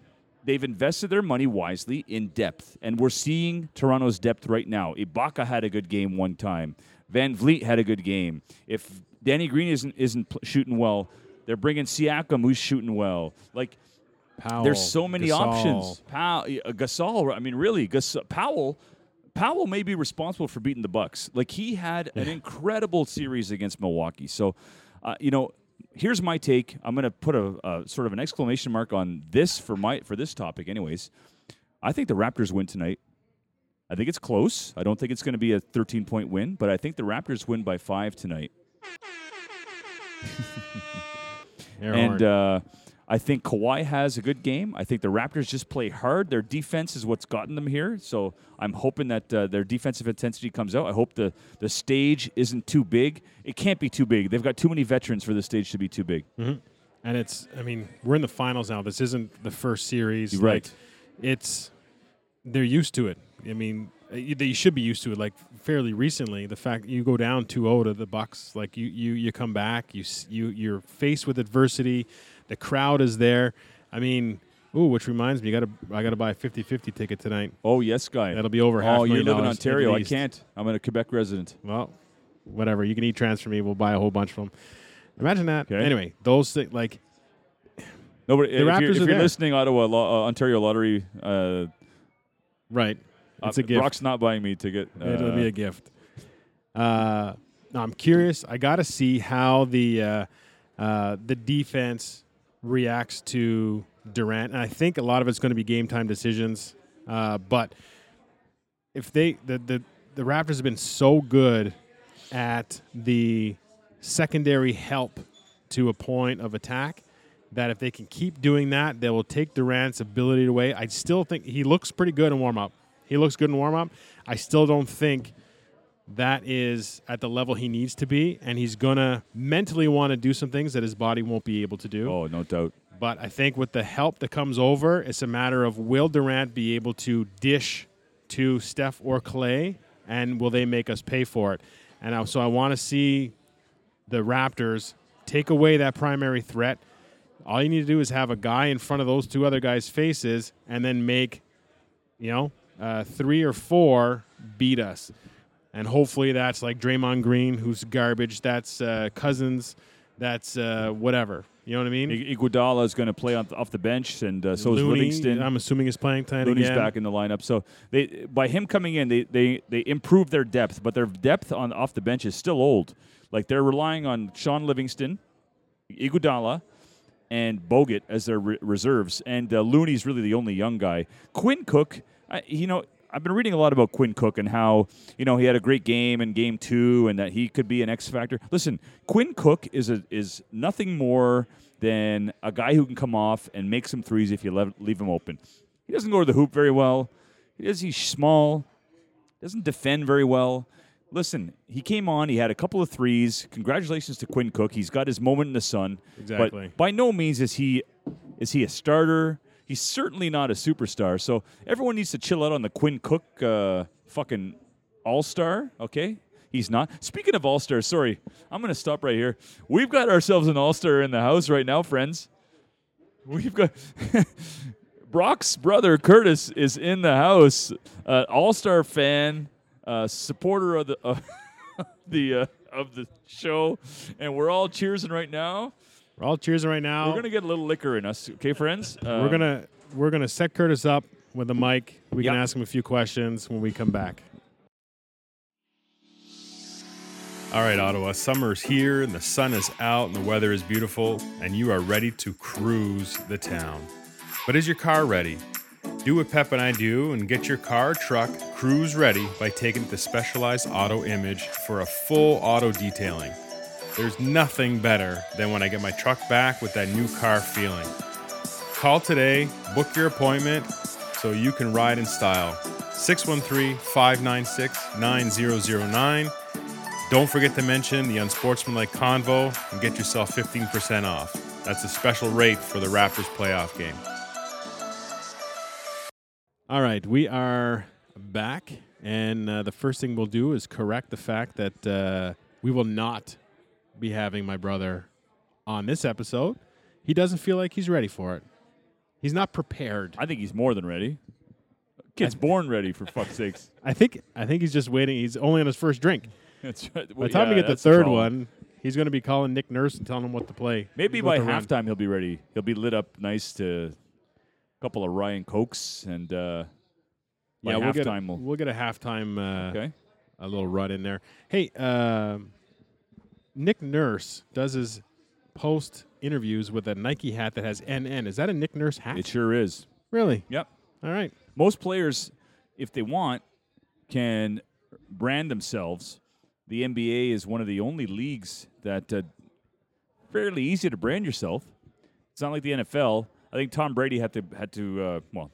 they've invested their money wisely in depth, and we're seeing Toronto's depth right now. Ibaka had a good game one time. Van Vliet had a good game. If Danny Green isn't shooting well, they're bringing Siakam, who's shooting well. Like, Powell, there's so many options. Gasol. I mean, really, Powell. Powell may be responsible for beating the Bucks. Like, he had an incredible series against Milwaukee. So, you know, here's my take. I'm going to put a sort of an exclamation mark on this for this topic anyways. I think the Raptors win tonight. I think it's close. I don't think it's going to be a 13-point win, but I think the Raptors win by 5 tonight. And I think Kawhi has a good game. I think the Raptors just play hard. Their defense is what's gotten them here. So I'm hoping that their defensive intensity comes out. I hope the stage isn't too big. It can't be too big. They've got too many veterans for the stage to be too big. Mm-hmm. And we're in the finals now. This isn't the first series. You're right. They're used to it. I mean, they should be used to it. Like, fairly recently, the fact you go down 2-0 to the Bucks, like you come back, you're faced with adversity. The crowd is there. I mean, which reminds me, I gotta buy a 50/50 ticket tonight. Oh yes, guy. That'll be over half. Oh, you live in Ontario. I can't. I'm a Quebec resident. Well, whatever. You can eat trans for me. We'll buy a whole bunch of them. Imagine that. Okay. Anyway, those things like. No, but the Raptors if you're listening, Ottawa Ontario Lottery. Right. It's a gift. Brock's not buying me a ticket. It'll be a gift. No, I'm curious. I gotta see how the defense reacts to Durant, and I think a lot of it's going to be game time decisions. But if the Raptors have been so good at the secondary help to a point of attack that if they can keep doing that, they will take Durant's ability away. I still think he looks pretty good in warm up. I still don't think that is at the level he needs to be, and he's going to mentally want to do some things that his body won't be able to do. Oh, no doubt. But I think with the help that comes over, it's a matter of will Durant be able to dish to Steph or Klay, and will they make us pay for it? And so I want to see the Raptors take away that primary threat. All you need to do is have a guy in front of those 2 other guys' faces and then make, 3 or 4 beat us. And hopefully that's like Draymond Green, who's garbage. That's Cousins. That's whatever. You know what I mean? Iguodala is going to play off the bench, and so is Livingston. I'm assuming is playing time again. Looney's back in the lineup. So they, by him coming in, they improve their depth, but their depth on off the bench is still old. Like, they're relying on Sean Livingston, Iguodala, and Bogut as their reserves, and Looney's really the only young guy. Quinn Cook, I've been reading a lot about Quinn Cook and how, he had a great game in Game 2 and that he could be an X factor. Listen, Quinn Cook is nothing more than a guy who can come off and make some threes if you leave him open. He doesn't go to the hoop very well. He's small. Doesn't defend very well. Listen, he came on. He had a couple of threes. Congratulations to Quinn Cook. He's got his moment in the sun. Exactly. But by no means is he a starter. He's certainly not a superstar, so everyone needs to chill out on the Quinn Cook fucking all-star, okay? He's not. Speaking of all-stars, sorry, I'm going to stop right here. We've got ourselves an all-star in the house right now, friends. We've got Brock's brother, Curtis, is in the house, all-star fan, supporter of the show, and we're all cheersing right now. We're all cheersing right now. We're going to get a little liquor in us, okay, friends? We're gonna set Curtis up with a mic. We can ask him a few questions when we come back. All right, Ottawa. Summer's here, and the sun is out, and the weather is beautiful, and you are ready to cruise the town. But is your car ready? Do what Pep and I do and get your car, truck, cruise ready by taking it to Specialized Auto Image for a full auto detailing. There's nothing better than when I get my truck back with that new car feeling. Call today, book your appointment, so you can ride in style. 613-596-9009. Don't forget to mention the Unsportsmanlike Convo and get yourself 15% off. That's a special rate for the Raptors playoff game. All right, we are back, and the first thing we'll do is correct the fact that we will not be having my brother on this episode. He doesn't feel like he's ready for it. He's not prepared. I think he's more than ready. Kid's born ready, for fuck's sakes. I think he's just waiting. He's only on his first drink. That's right. By the time we get the third one, he's going to be calling Nick Nurse and telling him what to play. Maybe by halftime he'll be ready. He'll be lit up nice to a couple of Ryan Cokes, and we'll get a halftime a little run in there. Hey, Nick Nurse does his post interviews with a Nike hat that has NN. Is that a Nick Nurse hat? It sure is. Really? Yep. All right. Most players, if they want, can brand themselves. The NBA is one of the only leagues that fairly easy to brand yourself. It's not like the NFL. I think Tom Brady had to,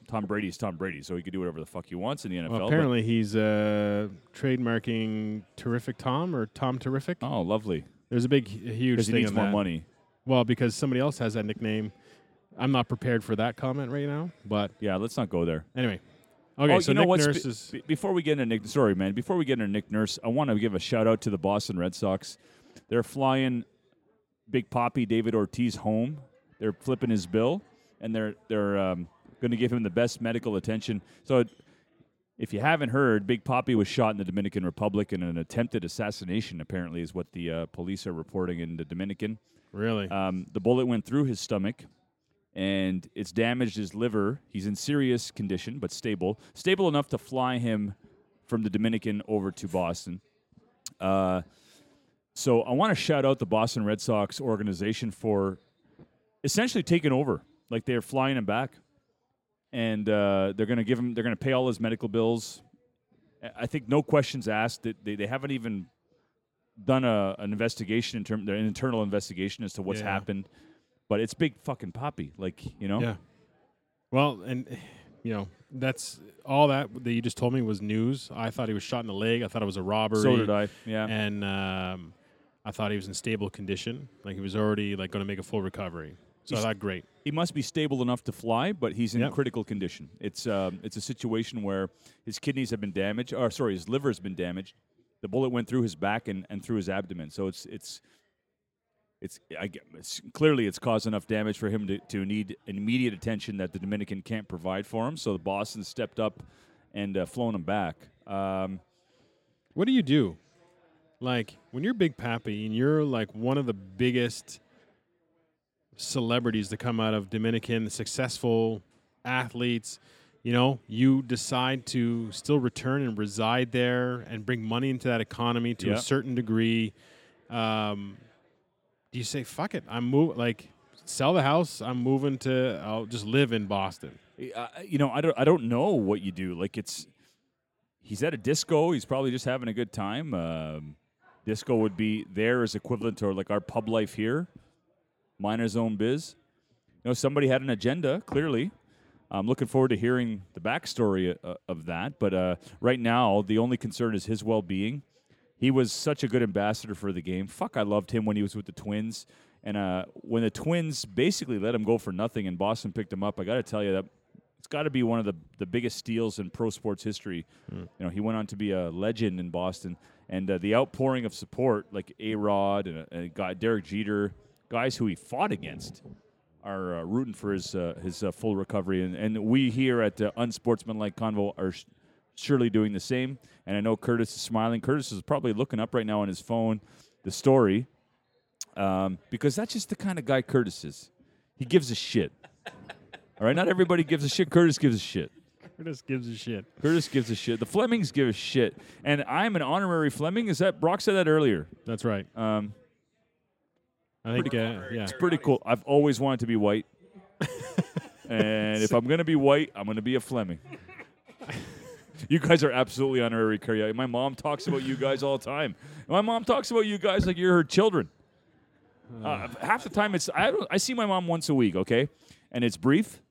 Tom Brady's Tom Brady, so he could do whatever the fuck he wants in the NFL. Well, apparently he's trademarking Terrific Tom or Tom Terrific. Oh, lovely. There's a big, huge thing on that. Because he needs more money. Well, because somebody else has that nickname. I'm not prepared for that comment right now, but... Yeah, let's not go there. Anyway. Okay, so Nick Nurse is... Before we get into Nick... Sorry, man. Before we get into Nick Nurse, I want to give a shout-out to the Boston Red Sox. They're flying Big Papi David Ortiz home. They're flipping his bill, and they're going to give him the best medical attention. So if you haven't heard, Big Papi was shot in the Dominican Republic in an attempted assassination, apparently, is what the police are reporting in the Dominican. Really? The bullet went through his stomach, and it's damaged his liver. He's in serious condition, but stable. Stable enough to fly him from the Dominican over to Boston. So I want to shout out the Boston Red Sox organization for essentially taking over. Like, they're flying him back, and they're going to pay all his medical bills. I think no questions asked. They haven't even done an investigation their internal investigation as to what's happened, but it's Big fucking Papi, . Yeah. Well, and that's all that you just told me was news. I thought he was shot in the leg. I thought it was a robbery. So did I. Yeah. And I thought he was in stable condition, like he was already going to make a full recovery. So I thought, great. He must be stable enough to fly, but he's in critical condition. It's a situation where his kidneys have been damaged. Or sorry, his liver's been damaged. The bullet went through his back and through his abdomen. So clearly it's caused enough damage for him to need immediate attention that the Dominican can't provide for him. So the Boston stepped up and flown him back. What do you do? Like, when you're Big Papi and you're like one of the biggest celebrities to come out of Dominican, successful athletes, you know, you decide to still return and reside there and bring money into that economy to a certain degree. Do you say, fuck it, I'm moving, like, sell the house, I'm moving to, I'll just live in Boston. You know, I don't know what you do. Like, it's, he's at a disco, he's probably just having a good time. Disco would be there as equivalent to, like, our pub life here. Miner's own biz. You know, somebody had an agenda, clearly. I'm looking forward to hearing the backstory of that. But right now, the only concern is his well-being. He was such a good ambassador for the game. Fuck, I loved him when he was with the Twins. And when the Twins basically let him go for nothing and Boston picked him up, I got to tell you that it's got to be one of the biggest steals in pro sports history. Mm. You know, he went on to be a legend in Boston. And the outpouring of support, like A-Rod and guy Derek Jeter, guys who he fought against, are rooting for his full recovery. And we here at Unsportsmanlike Convo are surely doing the same. And I know Curtis is smiling. Curtis is probably looking up right now on his phone the story, because that's just the kind of guy Curtis is. He gives a shit. All right? Not everybody gives a shit. Curtis gives a shit. Curtis gives a shit. Curtis gives a shit. The Flemings give a shit. And I'm an honorary Fleming. Is that Brock said that earlier? That's right. I think, yeah. It's pretty cool. I've always wanted to be white. And if I'm going to be white, I'm going to be a Fleming. You guys are absolutely honorary Cariotti. My mom talks about you guys all the time. My mom talks about you guys like you're her children. Half the time, it's I see my mom once a week, okay? And it's brief.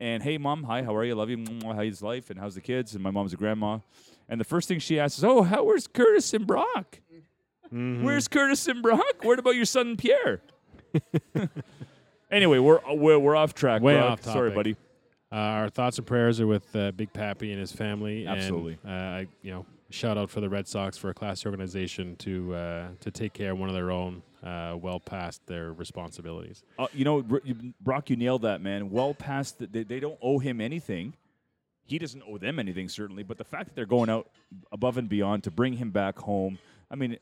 And, hey, Mom, hi, how are you? Love you. How's life? And how's the kids? And my mom's a grandma. And the first thing she asks is, oh, where's Curtis and Brock? Mm-hmm. Where's Curtis and Brock? What about your son Pierre? Anyway, we're off track. Way Brock. Off topic. Sorry, buddy. Our thoughts and prayers are with Big Pappy and his family. Absolutely. And, you know, shout out for the Red Sox for a classy organization to take care of one of their own, well past their responsibilities. You know, Brock, you nailed that, man. Well past they don't owe him anything. He doesn't owe them anything, certainly. But the fact that they're going out above and beyond to bring him back home, I mean.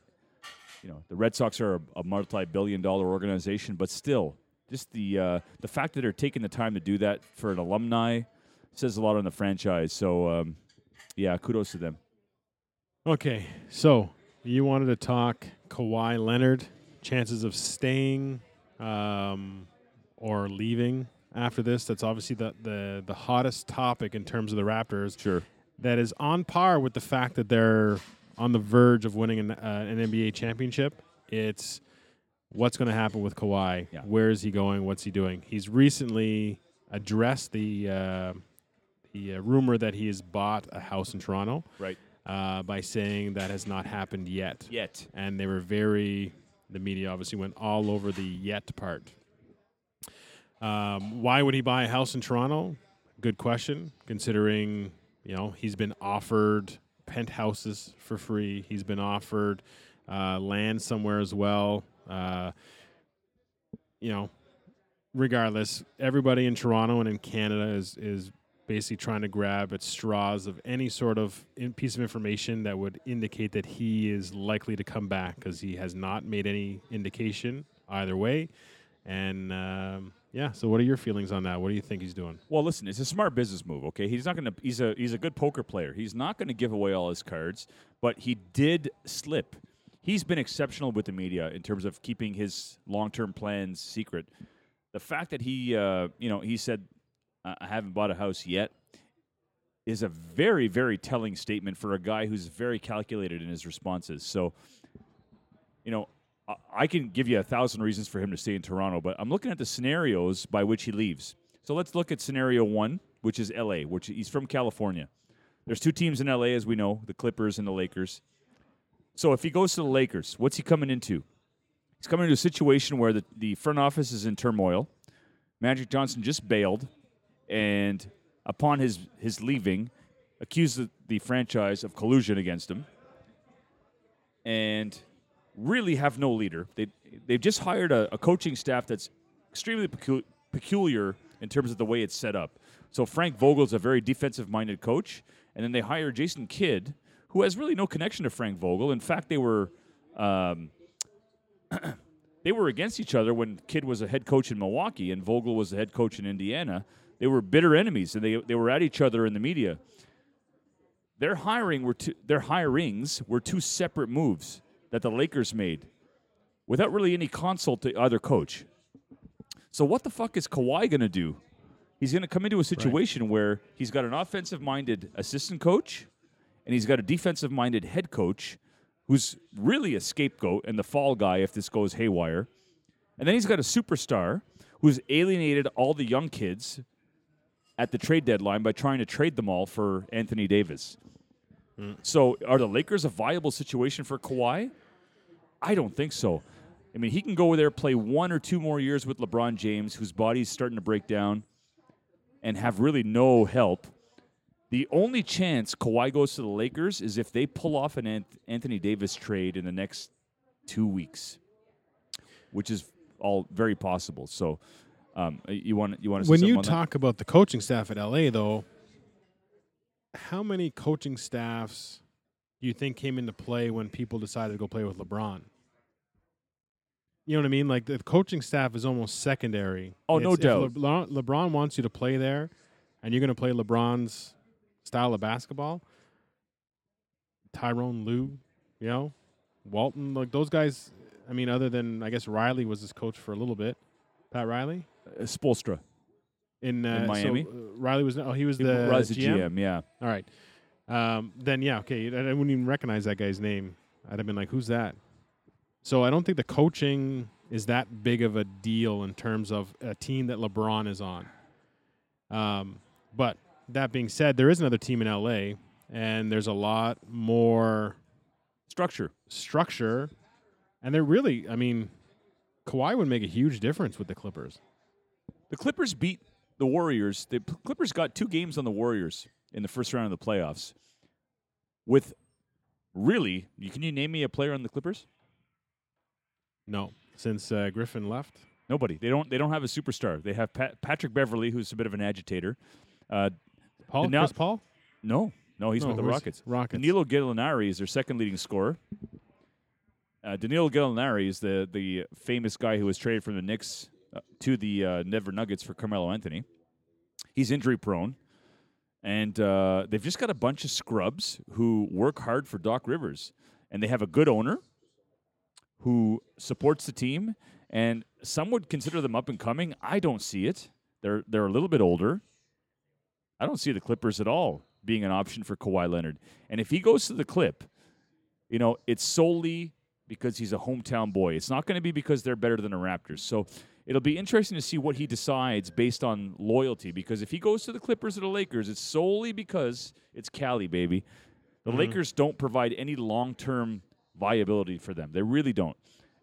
You know, the Red Sox are a multi-billion-dollar organization, but still, just the fact that they're taking the time to do that for an alumni says a lot on the franchise. So, yeah, kudos to them. Okay, so you wanted to talk Kawhi Leonard, chances of staying or leaving after this. That's obviously the hottest topic in terms of the Raptors. Sure. That is on par with the fact that they're on the verge of winning an NBA championship. It's what's going to happen with Kawhi. Yeah. Where is he going? What's he doing? He's recently addressed the rumor that he has bought a house in Toronto, right? By saying that has not happened yet. Yet. And they were the media obviously went all over the yet part. Why would he buy a house in Toronto? Good question, considering, you know, he's been offered penthouses for free. He's been offered land somewhere as well. You know, regardless, everybody in Toronto and in Canada is basically trying to grab at straws of any sort of piece of information that would indicate that he is likely to come back, because he has not made any indication either way. And yeah, so what are your feelings on that? What do you think he's doing? Well, listen, it's a smart business move, okay? He's a good poker player. He's not going to give away all his cards, but he did slip. He's been exceptional with the media in terms of keeping his long-term plans secret. The fact that he he said I haven't bought a house yet is a very, very telling statement for a guy who's very calculated in his responses. So, you know, I can give you 1,000 reasons for him to stay in Toronto, but I'm looking at the scenarios by which he leaves. So let's look at scenario 1, which is L.A., which he's from California. There's two teams in L.A., as we know, the Clippers and the Lakers. So if he goes to the Lakers, what's he coming into? He's coming into a situation where the front office is in turmoil. Magic Johnson just bailed, and upon his leaving, accused the franchise of collusion against him. And really have no leader. They've just hired a coaching staff that's extremely peculiar in terms of the way it's set up. So Frank Vogel's a very defensive-minded coach, and then they hire Jason Kidd, who has really no connection to Frank Vogel. In fact, they were They were against each other when Kidd was a head coach in Milwaukee and Vogel was the head coach in Indiana. They were bitter enemies, and they were at each other in the media. Their hirings were two separate moves that the Lakers made without really any consult to either coach. So what the fuck is Kawhi going to do? He's going to come into a situation where he's got an offensive-minded assistant coach and he's got a defensive-minded head coach who's really a scapegoat and the fall guy if this goes haywire. And then he's got a superstar who's alienated all the young kids at the trade deadline by trying to trade them all for Anthony Davis. So are the Lakers a viable situation for Kawhi? I don't think so. I mean, he can go there, play 1 or 2 more years with LeBron James, whose body's starting to break down, and have really no help. The only chance Kawhi goes to the Lakers is if they pull off an Anthony Davis trade in the next 2 weeks, which is all very possible. So you want to when you talk about the coaching staff at LA, though, how many coaching staffs do you think came into play when people decided to go play with LeBron? You know what I mean? Like the coaching staff is almost secondary. Oh, no doubt. LeBron wants you to play there, and you're going to play LeBron's style of basketball. Tyrone Lue, you know, Walton, like those guys. I mean, other than I guess Riley was his coach for a little bit, Pat Riley, Spoelstra, in Miami. So, Riley was he was the GM. Yeah. All right. Then yeah, okay. I wouldn't even recognize that guy's name. I'd have been like, who's that? So I don't think the coaching is that big of a deal in terms of a team that LeBron is on. But that being said, there is another team in LA, and there's a lot more structure, and they're really, I mean, Kawhi would make a huge difference with the Clippers. The Clippers beat the Warriors. The Clippers got 2 games on the Warriors in the first round of the playoffs. With really, can you name me a player on the Clippers? No, since Griffin left, nobody. They don't have a superstar. They have Patrick Beverley, who's a bit of an agitator. Chris Paul? No, he's with the Rockets. Danilo Gallinari is their second leading scorer. Danilo Gallinari is the famous guy who was traded from the Knicks to the Denver Nuggets for Carmelo Anthony. He's injury prone, and they've just got a bunch of scrubs who work hard for Doc Rivers, and they have a good owner who supports the team, and some would consider them up and coming. I don't see it. They're a little bit older. I don't see the Clippers at all being an option for Kawhi Leonard. And if he goes to the Clip, you know, it's solely because he's a hometown boy. It's not going to be because they're better than the Raptors. So it'll be interesting to see what he decides based on loyalty, because if he goes to the Clippers or the Lakers, it's solely because it's Cali, baby. The Lakers don't provide any long-term viability for them. They really don't.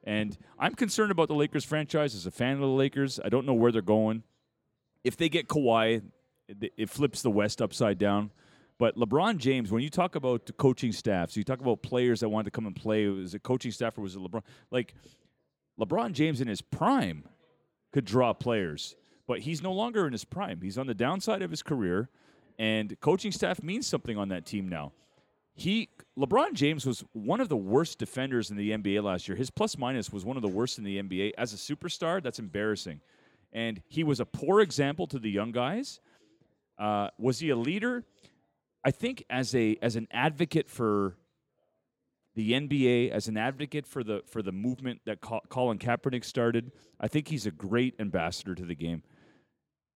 And I'm concerned about the Lakers franchise as a fan of the Lakers. I don't know where they're going. If they get Kawhi, it flips the West upside down. But LeBron James, when you talk about the coaching staffs, you talk about players that wanted to come and play. Was it coaching staff or was it LeBron? Like, LeBron James in his prime could draw players, but he's no longer in his prime. He's on the downside of his career, and coaching staff means something on that team now. LeBron James was one of the worst defenders in the NBA last year. His plus-minus was one of the worst in the NBA. As a superstar, that's embarrassing. And he was a poor example to the young guys. Was he a leader? I think as an advocate for the NBA, as an advocate for the movement that Colin Kaepernick started, I think he's a great ambassador to the game.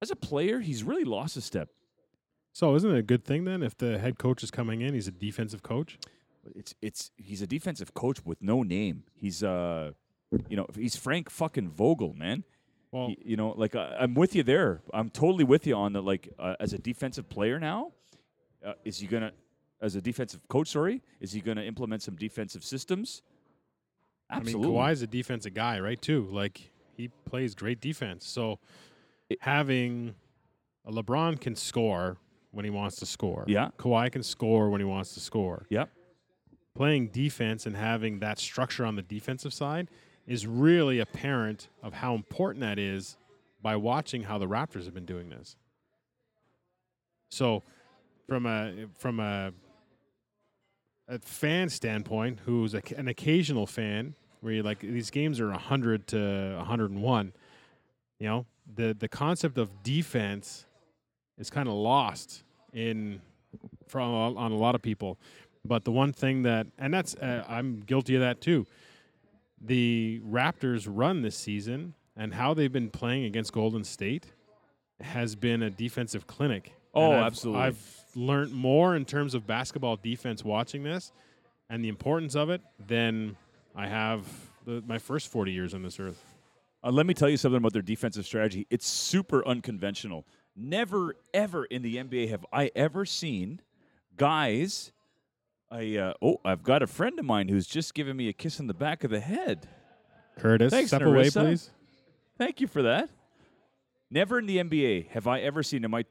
As a player, he's really lost a step. So isn't it a good thing then if the head coach is coming in? He's a defensive coach. He's a defensive coach with no name. He's he's Frank fucking Vogel, man. Well, I'm with you there. I'm totally with you on that. Like as a defensive player now, is he gonna implement some defensive systems? Absolutely. I mean, Kawhi's a defensive guy, right? Too, like he plays great defense. So having LeBron can score when he wants to score. Yeah. Kawhi can score when he wants to score. Yep. Playing defense and having that structure on the defensive side is really apparent of how important that is by watching how the Raptors have been doing this. So from a fan standpoint, who's an occasional fan, where you're like, these games are 100 to 101. You know, the concept of defense is kind of lost on a lot of people. But the one thing that, and that's I'm guilty of that too, the Raptors' run this season and how they've been playing against Golden State has been a defensive clinic. Oh, absolutely. I've learned more in terms of basketball defense watching this and the importance of it than I have my first 40 years on this earth. Let me tell you something about their defensive strategy. It's super unconventional. Never, ever in the NBA have I ever seen guys... I've got a friend of mine who's just given me a kiss on the back of the head. Curtis, thanks, step away, please. Thank you for that. Never in the NBA have I ever seen, in my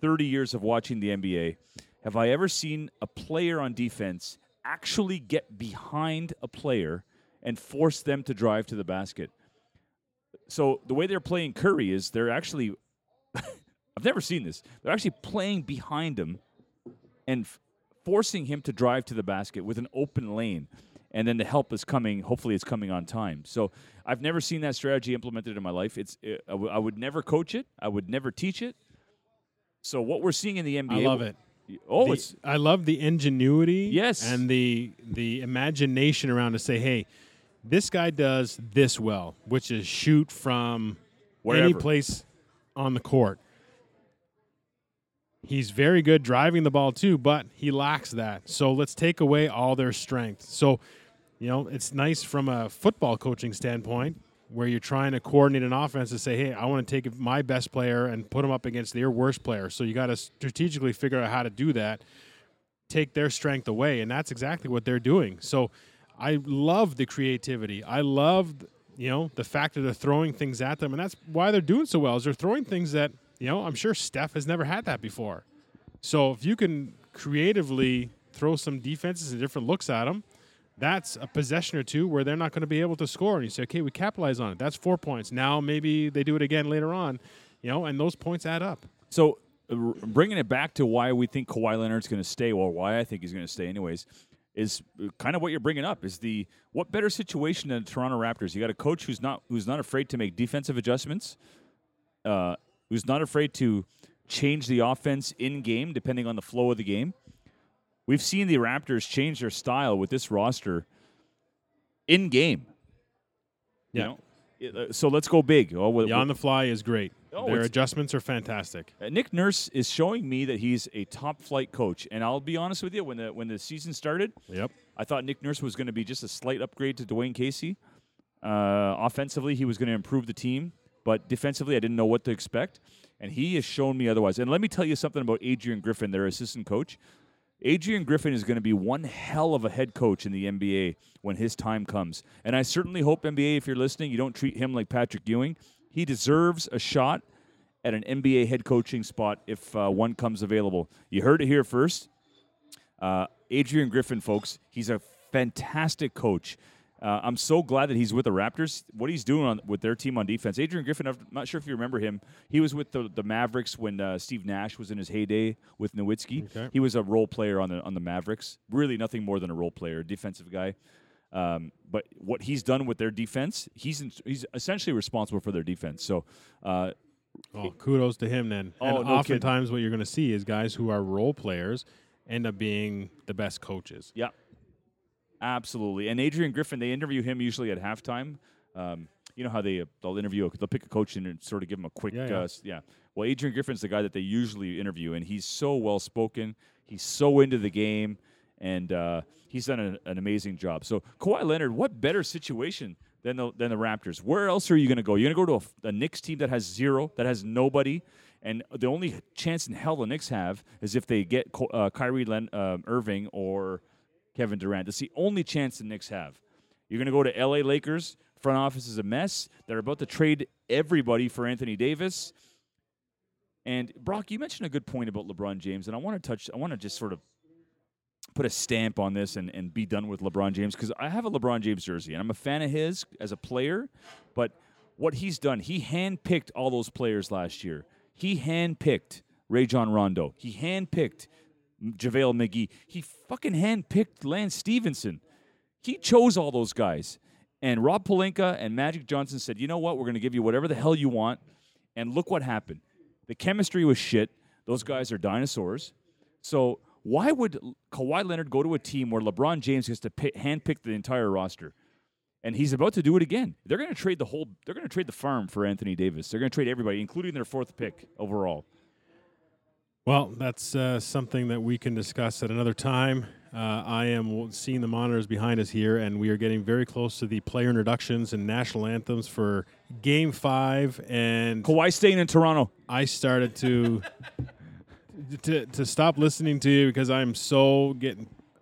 30 years of watching the NBA, have I ever seen a player on defense actually get behind a player and force them to drive to the basket. So the way they're playing Curry is they're actually, I've never seen this, they're actually playing behind him and forcing him to drive to the basket with an open lane, and then the help is coming. Hopefully, it's coming on time. So I've never seen that strategy implemented in my life. I would never coach it. I would never teach it. So what we're seeing in the NBA, I love it. I love the ingenuity. Yes, and the imagination around to say, hey, this guy does this well, which is shoot from wherever, any place on the court. He's very good driving the ball too, but he lacks that. So let's take away all their strength. So, you know, it's nice from a football coaching standpoint where you're trying to coordinate an offense to say, hey, I want to take my best player and put him up against their worst player. So you got to strategically figure out how to do that, take their strength away, and that's exactly what they're doing. So I love the creativity. I love, you know, the fact that they're throwing things at them, and that's why they're doing so well is they're throwing things that, you know, I'm sure Steph has never had that before. So if you can creatively throw some defenses and different looks at them, that's a possession or two where they're not going to be able to score. And you say, okay, we capitalize on it. That's 4 points. Now maybe they do it again later on, you know, and those points add up. So bringing it back to why we think Kawhi Leonard's going to stay, or why I think he's going to stay anyways, is kind of what you're bringing up, is the what better situation than the Toronto Raptors? You got a coach who's not afraid to make defensive adjustments, who's not afraid to change the offense in-game depending on the flow of the game. We've seen the Raptors change their style with this roster in-game. Yeah. You know? So let's go big. On the fly is great. Their adjustments are fantastic. Nick Nurse is showing me that he's a top-flight coach. And I'll be honest with you, when the season started, yep, I thought Nick Nurse was going to be just a slight upgrade to Dwayne Casey. Offensively, he was going to improve the team. But defensively, I didn't know what to expect, and he has shown me otherwise. And let me tell you something about Adrian Griffin, their assistant coach. Adrian Griffin is going to be one hell of a head coach in the NBA when his time comes. And I certainly hope, NBA, if you're listening, you don't treat him like Patrick Ewing. He deserves a shot at an NBA head coaching spot if one comes available. You heard it here first. Adrian Griffin, folks, he's a fantastic coach. I'm so glad that he's with the Raptors. What he's doing with their team on defense. Adrian Griffin, I'm not sure if you remember him. He was with the Mavericks when Steve Nash was in his heyday with Nowitzki. Okay. He was a role player on the Mavericks. Really nothing more than a role player, defensive guy. But what he's done with their defense, he's essentially responsible for their defense. So, kudos to him then. And oftentimes what you're going to see is guys who are role players end up being the best coaches. Yeah. Absolutely. And Adrian Griffin, they interview him usually at halftime. You know how they'll interview, they'll pick a coach and sort of give him a quick, yeah. Well, Adrian Griffin's the guy that they usually interview, and he's so well-spoken. He's so into the game, and he's done an amazing job. So, Kawhi Leonard, what better situation than the Raptors? Where else are you going to go? You're going to go to a Knicks team that has zero, that has nobody, and the only chance in hell the Knicks have is if they get Kyrie Irving or Kevin Durant. That's the only chance the Knicks have. You're going to go to L.A. Lakers. Front office is a mess. They're about to trade everybody for Anthony Davis. And, Brock, you mentioned a good point about LeBron James, and I want to just sort of put a stamp on this and be done with LeBron James, because I have a LeBron James jersey, and I'm a fan of his as a player, but what he's done, he handpicked all those players last year. He handpicked Rajon Rondo. He handpicked JaVale McGee. He fucking handpicked Lance Stevenson. He chose all those guys. And Rob Pelinka and Magic Johnson said, you know what, we're going to give you whatever the hell you want. And look what happened. The chemistry was shit. Those guys are dinosaurs. So why would Kawhi Leonard go to a team where LeBron James gets to handpick the entire roster? And he's about to do it again. They're going to trade the whole. They're going to trade the farm for Anthony Davis. They're going to trade everybody, including their fourth pick overall. Well, that's something that we can discuss at another time. I am seeing the monitors behind us here, and we are getting very close to the player introductions and national anthems for Game 5. And Kawhi staying in Toronto. I started to to stop listening to you because I'm so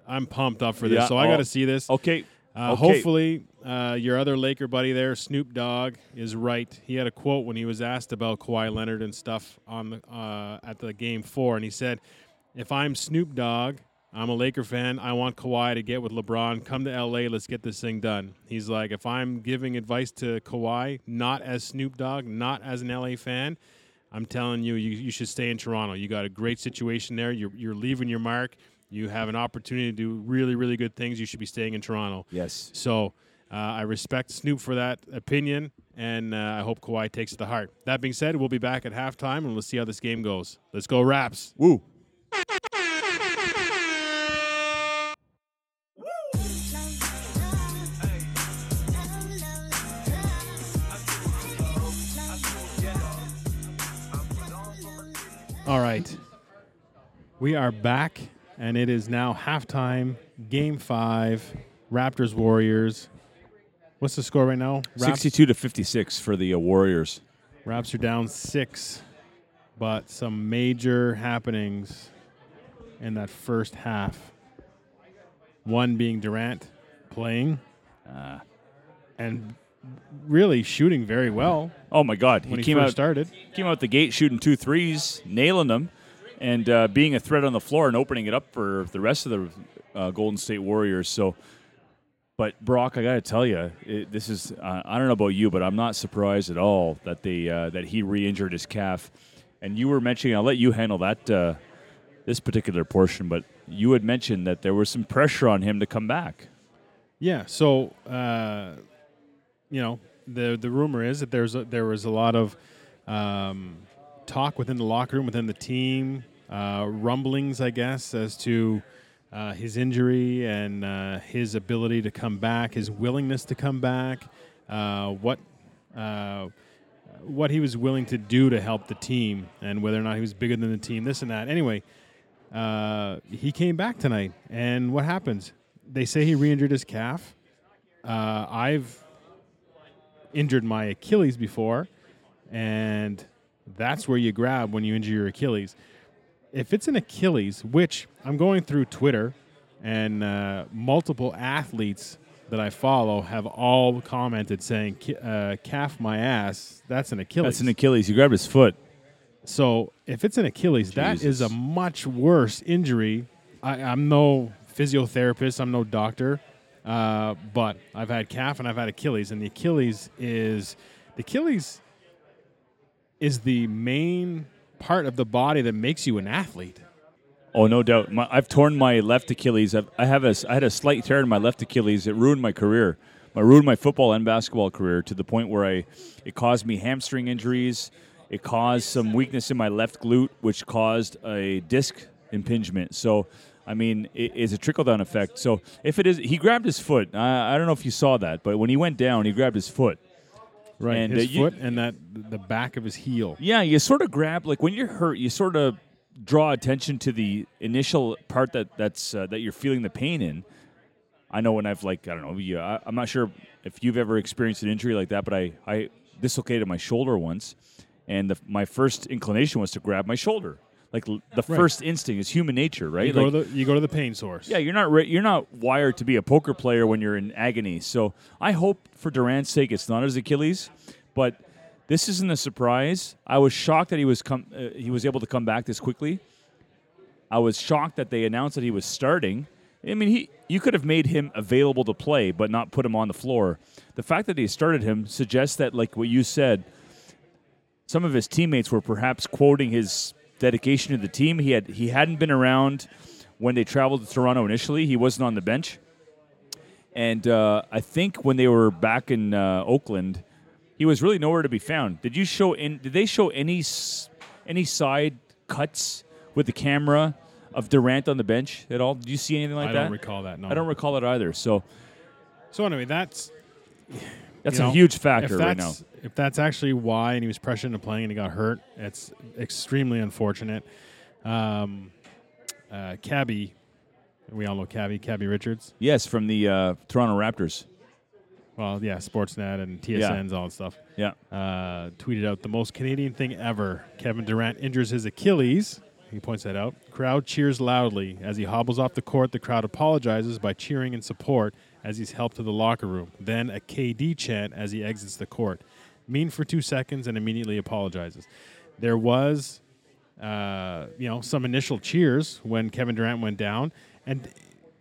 I'm pumped up for this. Yeah, so I got to see this. Okay. Hopefully, your other Laker buddy there, Snoop Dogg, is right. He had a quote when he was asked about Kawhi Leonard and stuff on the at the Game 4, and he said, "If I'm Snoop Dogg, I'm a Laker fan. I want Kawhi to get with LeBron. Come to L.A. Let's get this thing done." He's like, "If I'm giving advice to Kawhi, not as Snoop Dogg, not as an L.A. fan, I'm telling you, you should stay in Toronto. You got a great situation there. You're leaving your mark. You have an opportunity to do really, really good things. You should be staying in Toronto." Yes. So I respect Snoop for that opinion, and I hope Kawhi takes it to heart. That being said, we'll be back at halftime, and we'll see how this game goes. Let's go, Raps. Woo. All right. We are back. And it is now halftime, Game 5, Raptors-Warriors. What's the score right now? Raps? 62-56 for the Warriors. Raps are down 6, but some major happenings in that first half. One being Durant playing and really shooting very well. Oh, my God. When he first started. Came out the gate shooting 2 threes, nailing them. And being a threat on the floor and opening it up for the rest of the Golden State Warriors. So, but Brock, I got to tell you, this is I don't know about you, but I'm not surprised at all that he re-injured his calf. And you were mentioning, I'll let you handle that this particular portion, but you had mentioned that there was some pressure on him to come back. Yeah. So, you know, the rumor is that there was a lot of. Talk within the locker room, within the team, rumblings, I guess, as to his injury and his ability to come back, his willingness to come back, what he was willing to do to help the team, and whether or not he was bigger than the team, this and that. Anyway, he came back tonight, and what happens? They say he re-injured his calf. I've injured my Achilles before, and that's where you grab when you injure your Achilles. If it's an Achilles, which I'm going through Twitter, and multiple athletes that I follow have all commented saying, calf my ass, that's an Achilles. That's an Achilles. You grabbed his foot. So if it's an Achilles, Jesus. That is a much worse injury. I'm no physiotherapist. I'm no doctor. But I've had calf and I've had Achilles, and the Achilles is – is the main part of the body that makes you an athlete. Oh, no doubt. I've torn my left Achilles. I had a slight tear in my left Achilles. It ruined my career. It ruined my football and basketball career to the point where it caused me hamstring injuries. It caused some weakness in my left glute, which caused a disc impingement. So, I mean, it's a trickle-down effect. So, if it is, he grabbed his foot. I don't know if you saw that, but when he went down, he grabbed his foot. Right, and his foot and the back of his heel. Yeah, you sort of grab, like when you're hurt, you sort of draw attention to the initial part that you're feeling the pain in. I know when I've I'm not sure if you've ever experienced an injury like that, but I dislocated my shoulder once, and my first inclination was to grab my shoulder. Like first instinct is human nature, right? You go to the pain source. Yeah, you're not wired to be a poker player when you're in agony. So I hope for Durant's sake it's not his Achilles, but this isn't a surprise. I was shocked that he was able to come back this quickly. I was shocked that they announced that he was starting. I mean, you could have made him available to play, but not put him on the floor. The fact that they started him suggests that, like what you said, some of his teammates were perhaps quoting his dedication to the team. He hadn't been around when they traveled to Toronto initially. He wasn't on the bench. And I think when they were back in Oakland, he was really nowhere to be found. Did you show in? Did they show any side cuts with the camera of Durant on the bench at all? Did you see anything like that? I don't recall that. No, I don't recall it either. So anyway, that's a huge factor right now. If that's actually why, and he was pressured into playing and he got hurt, it's extremely unfortunate. Cabby. We all know Cabby Richards. Yes, from the Toronto Raptors. Well, yeah, Sportsnet and TSN's all that stuff. Yeah. Tweeted out the most Canadian thing ever. Kevin Durant injures his Achilles. He points that out. Crowd cheers loudly. As he hobbles off the court, the crowd apologizes by cheering in support as he's helped to the locker room. Then a KD chant as he exits the court. Mean for 2 seconds and immediately apologizes. There was, some initial cheers when Kevin Durant went down. And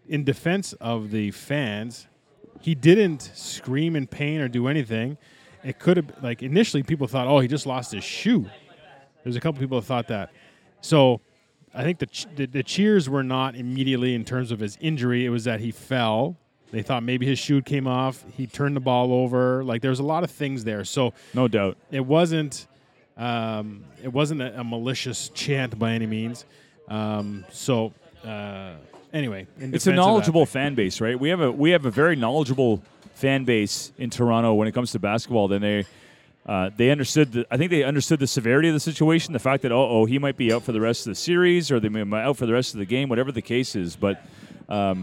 in defense of the fans, he didn't scream in pain or do anything. It could have, initially people thought, oh, he just lost his shoe. There's a couple people that thought that. So I think the cheers were not immediately in terms of his injury. It was that he fell. They thought maybe his shoe came off. He turned the ball over. There was a lot of things there. So no doubt. It wasn't a malicious chant by any means. Anyway, it's a knowledgeable fan base, right? We have a very knowledgeable fan base in Toronto when it comes to basketball. Then they understood. I think they understood the severity of the situation, the fact that he might be out for the rest of the series, or they may be out for the rest of the game, whatever the case is. But I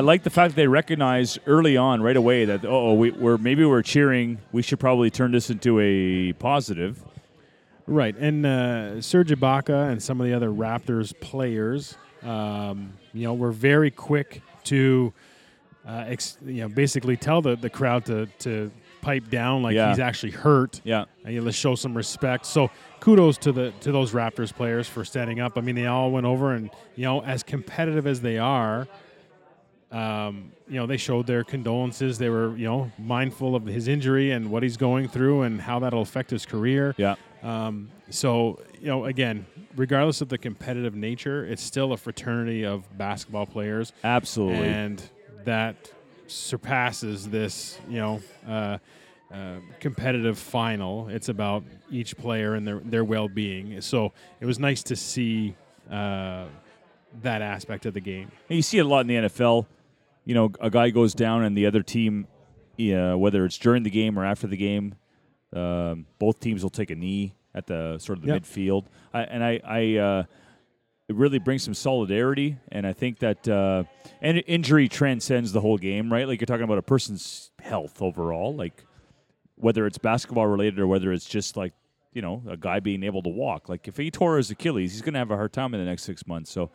like the fact that they recognized early on, right away, that we're cheering. We should probably turn this into a positive. Right, and Serge Ibaka and some of the other Raptors players, were very quick to, basically tell the crowd to pipe down, he's actually hurt. Yeah, and let's show some respect. So kudos to those Raptors players for standing up. I mean, they all went over, and as competitive as they are, they showed their condolences. They were mindful of his injury and what he's going through and how that'll affect his career. Yeah. Again, regardless of the competitive nature, it's still a fraternity of basketball players. Absolutely. And that surpasses this, competitive final. It's about each player and their well-being. So it was nice to see that aspect of the game. And you see it a lot in the NFL. A guy goes down and the other team, whether it's during the game or after the game, both teams will take a knee at the sort of the midfield, it really brings some solidarity. And I think that and injury transcends the whole game, right? You're talking about a person's health overall, whether it's basketball related or whether it's just a guy being able to walk. If he tore his Achilles, he's going to have a hard time in the next 6 months. So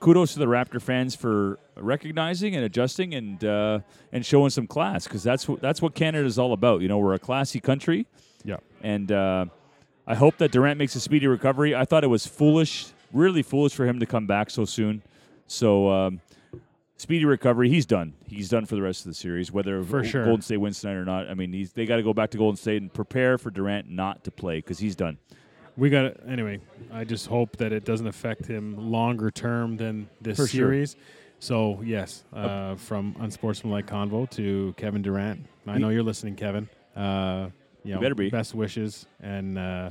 kudos to the Raptor fans for recognizing and adjusting and showing some class, because that's what Canada's all about. We're a classy country. Yeah. And I hope that Durant makes a speedy recovery. I thought it was foolish, really foolish for him to come back so soon. So speedy recovery. He's done. He's done for the rest of the series, whether Golden State wins tonight or not. I mean, they got to go back to Golden State and prepare for Durant not to play, because he's done. We got to, anyway, I just hope that it doesn't affect him longer term than this series. Sure. So, yes, from Unsportsmanlike Convo to Kevin Durant. I know you're listening, Kevin. You better be. Best wishes. And,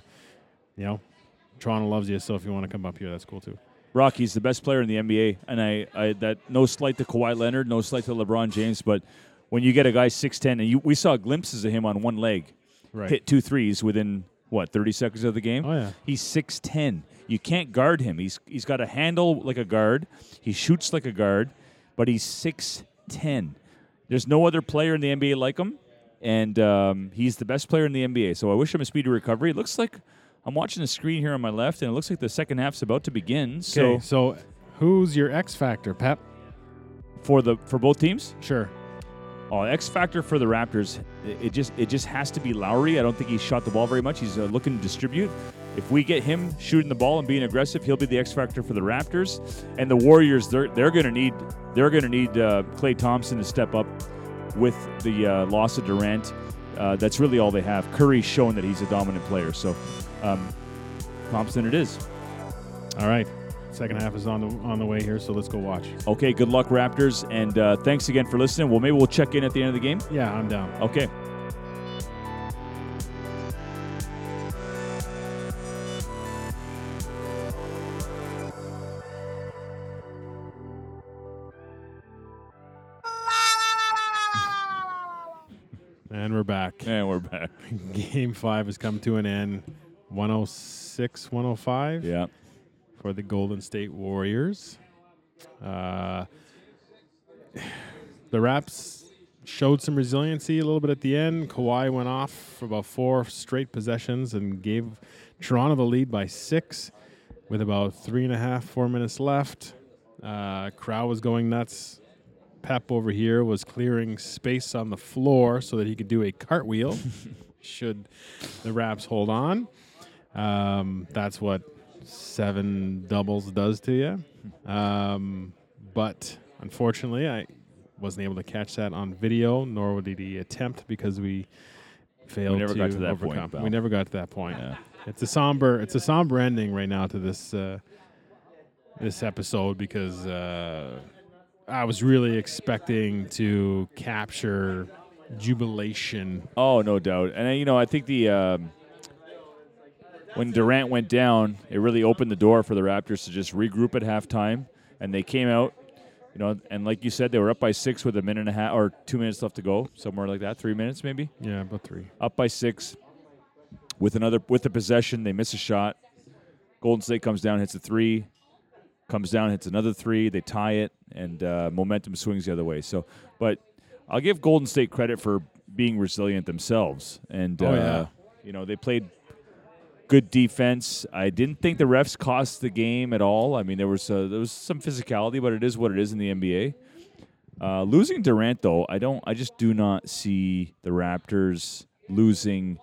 Toronto loves you, so if you want to come up here, that's cool too. Rocky's the best player in the NBA, and I that no slight to Kawhi Leonard, no slight to LeBron James, but when you get a guy 6'10", and we saw glimpses of him on one leg, right, hit 2 threes within, 30 seconds of the game? Oh, yeah. He's 6'10". You can't guard him. He's got a handle like a guard. He shoots like a guard, but he's 6'10". There's no other player in the NBA like him, and he's the best player in the NBA, so I wish him a speedy recovery. It looks like... I'm watching the screen here on my left, and it looks like the second half's about to begin. So who's your X factor, Pep? For both teams? Sure. X factor for the Raptors, it just has to be Lowry. I don't think he's shot the ball very much. He's looking to distribute. If we get him shooting the ball and being aggressive, he'll be the X factor for the Raptors. And the Warriors, they're going to need Klay Thompson to step up with the loss of Durant. That's really all they have. Curry's shown that he's a dominant player, so. Thompson it is. All right. second half is on the way here, so let's go watch. Okay, good luck, Raptors, and thanks again for listening. Well, maybe we'll check in at the end of the game. Yeah, I'm down. Okay. And we're back. Game 5 has come to an end. 106-105 yeah, for the Golden State Warriors. The Raps showed some resiliency a little bit at the end. Kawhi went off for about 4 straight possessions and gave Toronto the lead by 6 with about 3.5-4 minutes left. Crowd was going nuts. Pep over here was clearing space on the floor so that he could do a cartwheel should the Raps hold on. That's what 7 doubles does to you. But unfortunately, I wasn't able to catch that on video, nor did he attempt because we failed to overcome. We never got to that point. Yeah. It's a somber ending right now to this episode because... I was really expecting to capture jubilation. Oh, no doubt. And, I think when Durant went down, it really opened the door for the Raptors to just regroup at halftime. And they came out, and like you said, they were up by 6 with 1.5 or 2 minutes left to go, somewhere like that, 3 minutes maybe? Yeah, about 3. Up by 6 with the possession. They miss a shot. Golden State comes down, hits a 3. Comes down, hits another 3. They tie it, and momentum swings the other way. So, but I'll give Golden State credit for being resilient themselves. And, they played good defense. I didn't think the refs cost the game at all. I mean, there was some physicality, but it is what it is in the NBA. Losing Durant, though, I just do not see the Raptors losing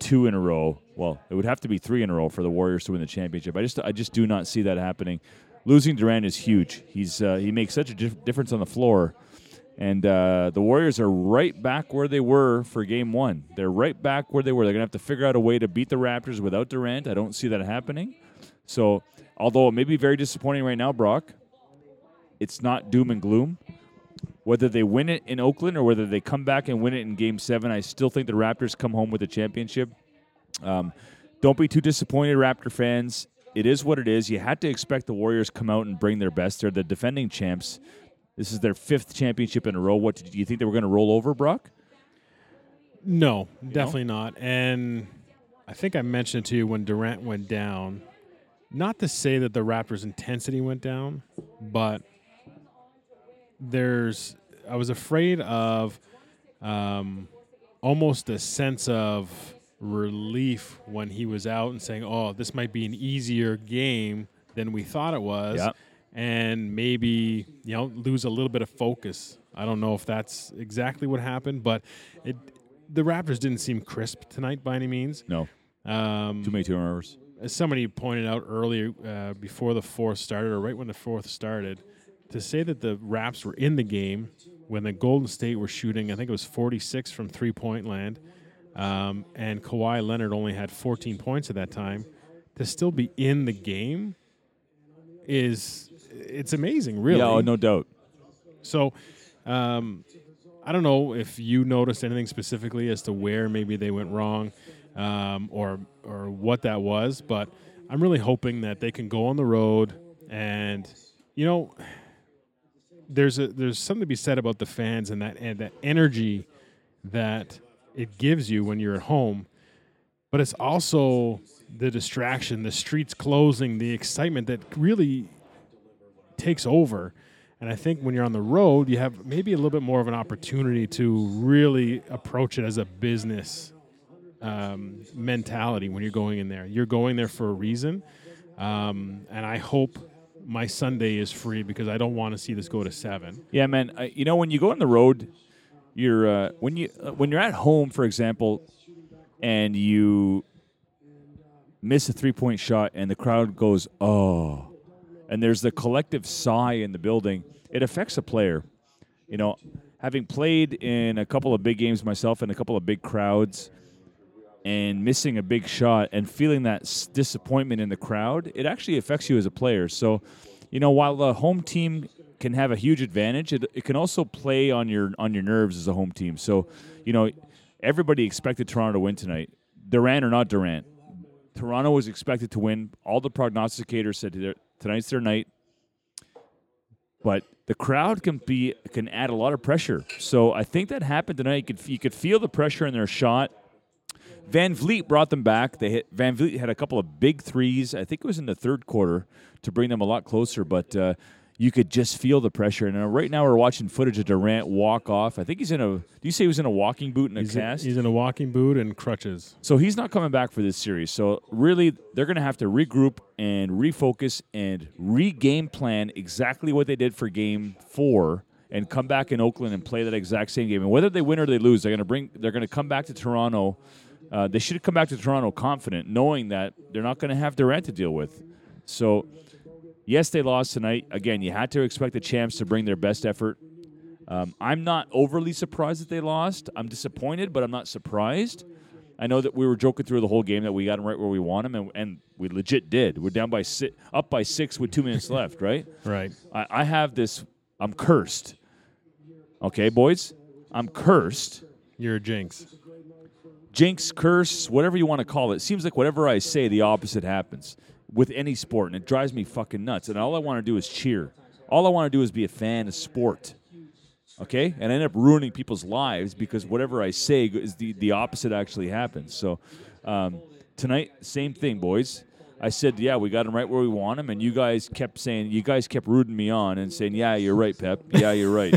2 in a row. Well, it would have to be 3 in a row for the Warriors to win the championship. I just do not see that happening. Losing Durant is huge. He makes such a difference on the floor, and the Warriors are right back where they were for Game 1. They're right back where they were. They're gonna have to figure out a way to beat the Raptors without Durant. I don't see that happening. So, although it may be very disappointing right now, Brock, it's not doom and gloom. Whether they win it in Oakland or whether they come back and win it in Game 7, I still think the Raptors come home with the championship. Don't be too disappointed, Raptor fans. It is what it is. You had to expect the Warriors come out and bring their best. They're the defending champs. This is their 5th championship in a row. What do you think they were going to roll over, Brock? No, definitely not. And I think I mentioned it to you when Durant went down. Not to say that the Raptors' intensity went down, but I was afraid of almost a sense of relief when he was out and saying, oh, this might be an easier game than we thought it was, yep, and maybe lose a little bit of focus. I don't know if that's exactly what happened, but the Raptors didn't seem crisp tonight by any means. No. Too many turnovers. As somebody pointed out earlier before the fourth started or right when the fourth started, to say that the Raps were in the game when the Golden State were shooting, I think it was 46 from three-point land, and Kawhi Leonard only had 14 points at that time, to still be in the game it's amazing, really. Yeah, no doubt. So I don't know if you noticed anything specifically as to where maybe they went wrong or what that was, but I'm really hoping that they can go on the road and, There's something to be said about the fans and that energy that it gives you when you're at home, but it's also the distraction, the streets closing, the excitement that really takes over. And I think when you're on the road, you have maybe a little bit more of an opportunity to really approach it as a business mentality when you're going in there. You're going there for a reason, and I hope my Sunday is free because I don't want to see this go to 7. Yeah, man. When you go on the road, when you're at home, for example, and you miss a 3-point shot and the crowd goes, oh, and there's the collective sigh in the building, it affects a player. Having played in a couple of big games myself and a couple of big crowds, and missing a big shot and feeling that disappointment in the crowd, it actually affects you as a player. So, you know, while the home team can have a huge advantage, it can also play on your nerves as a home team. So, you know, everybody expected Toronto to win tonight. Durant or not Durant, Toronto was expected to win. All the prognosticators said tonight's their night. But the crowd can add a lot of pressure. So I think that happened tonight. You could feel the pressure in their shot. Van Vliet brought them back. Van Vliet had a couple of big threes. I think it was in the third quarter to bring them a lot closer. But you could just feel the pressure. And right now we're watching footage of Durant walk off. I think he's in a... Do you say he was in a walking boot and cast? He's in a walking boot and crutches. So he's not coming back for this series. So really, they're going to have to regroup and refocus and re-game plan exactly what they did for Game 4 and come back in Oakland and play that exact same game. And whether they win or they lose, they're going to come back to Toronto. They should come back to Toronto confident, knowing that they're not going to have Durant to deal with. So... yes, they lost tonight. Again, you had to expect the champs to bring their best effort. I'm not overly surprised that they lost. I'm disappointed, but I'm not surprised. I know that we were joking through the whole game that we got them right where we want them, and we legit did. We're down by up by 6 with 2 minutes left, right? Right. I have this. I'm cursed. Okay, boys? I'm cursed. You're a jinx. Jinx, curse, whatever you want to call it. It seems like whatever I say, the opposite happens. With any sport, and it drives me fucking nuts. And all I want to do is cheer. All I want to do is be a fan of sport. Okay? And I end up ruining people's lives because whatever I say is the opposite actually happens. So tonight, same thing, boys. I said, yeah, we got him right where we want him, and you guys kept saying, you guys kept rooting me on and saying, yeah, you're right, Pep. Yeah, you're right.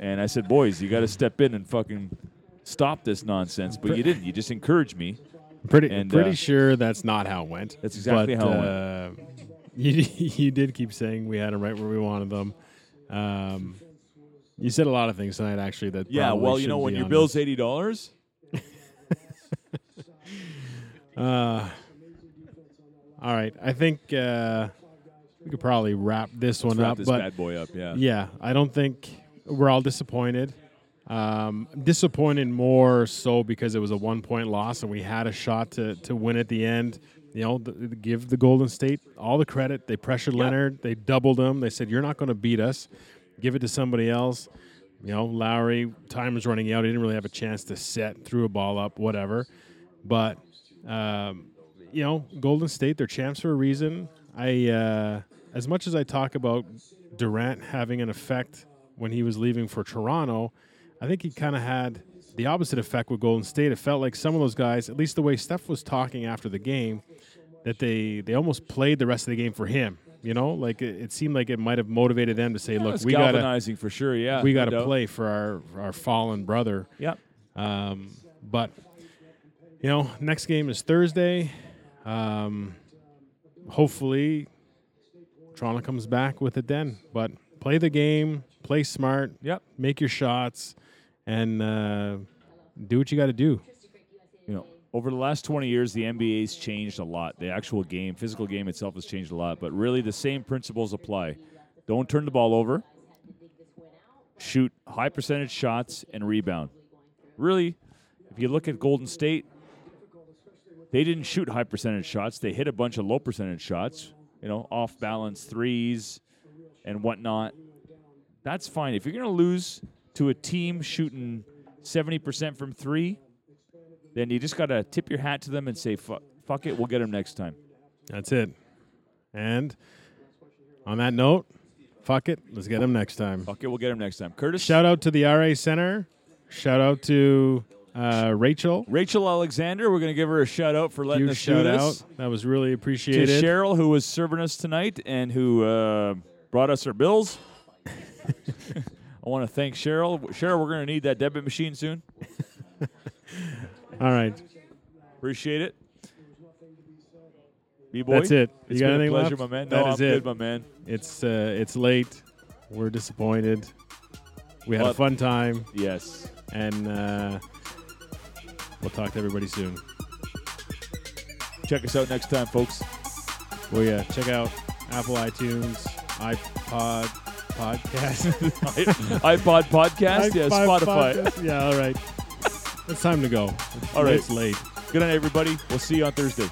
And I said, boys, you got to step in and fucking stop this nonsense. But you didn't. You just encouraged me. Pretty sure that's not how it went. That's exactly how it went. You did keep saying we had them right where we wanted them. You said a lot of things tonight, actually. That yeah, well, you know, when your bill's $80. All right. I think we could probably wrap this one up. This bad boy up, yeah. Yeah, I don't think we're all disappointed. Disappointed more so because it was a one-point loss and we had a shot to win at the end. You know, give the Golden State all the credit. They pressured Leonard. They doubled him. They said, you're not going to beat us. Give it to somebody else. You know, Lowry, time was running out. He didn't really have a chance to set, threw a ball up, whatever. But, you know, Golden State, they're champs for a reason. As much as I talk about Durant having an effect when he was leaving for Toronto, I think he kind of had the opposite effect with Golden State. It felt like some of those guys, at least the way Steph was talking after the game, that they almost played the rest of the game for him. You know, like it seemed like it might have motivated them to say, "Look, it's galvanizing for sure. Yeah, we got to play for our fallen brother." Yep. But you know, next game is Thursday. Hopefully, Toronto comes back with it then. But play the game, play smart. Yep. Make your shots. And do what you got to do. You know, over the last 20 years, the NBA's changed a lot. The actual game, physical game itself has changed a lot. But really, the same principles apply. Don't turn the ball over. Shoot high percentage shots and rebound. Really, if you look at Golden State, they didn't shoot high percentage shots. They hit a bunch of low percentage shots, you know, off balance threes and whatnot. That's fine. If you're going to lose to a team shooting 70% from three, then you just got to tip your hat to them and say, fuck it, we'll get them next time. That's it. And on that note, fuck it, let's get them next time. Fuck it, we'll get them next time. Curtis? Shout out to the RA Center. Shout out to Rachel. Rachel Alexander, we're going to give her a shout out for letting us do this. That was really appreciated. To Cheryl, who was serving us tonight and who brought us our bills. I want to thank Cheryl. Cheryl, we're going to need that debit machine soon. All right. Appreciate it. B-boy. That's it. It's been a pleasure, my man. No, I'm good, my man. It's late. We're disappointed. We had a fun time. Yes. And we'll talk to everybody soon. Check us out next time, folks. Well, yeah. Check out Apple iTunes, iPod podcast, yeah, Spotify. Yeah, all right. It's time to go. All right. It's late. Good night, everybody. We'll see you on Thursday.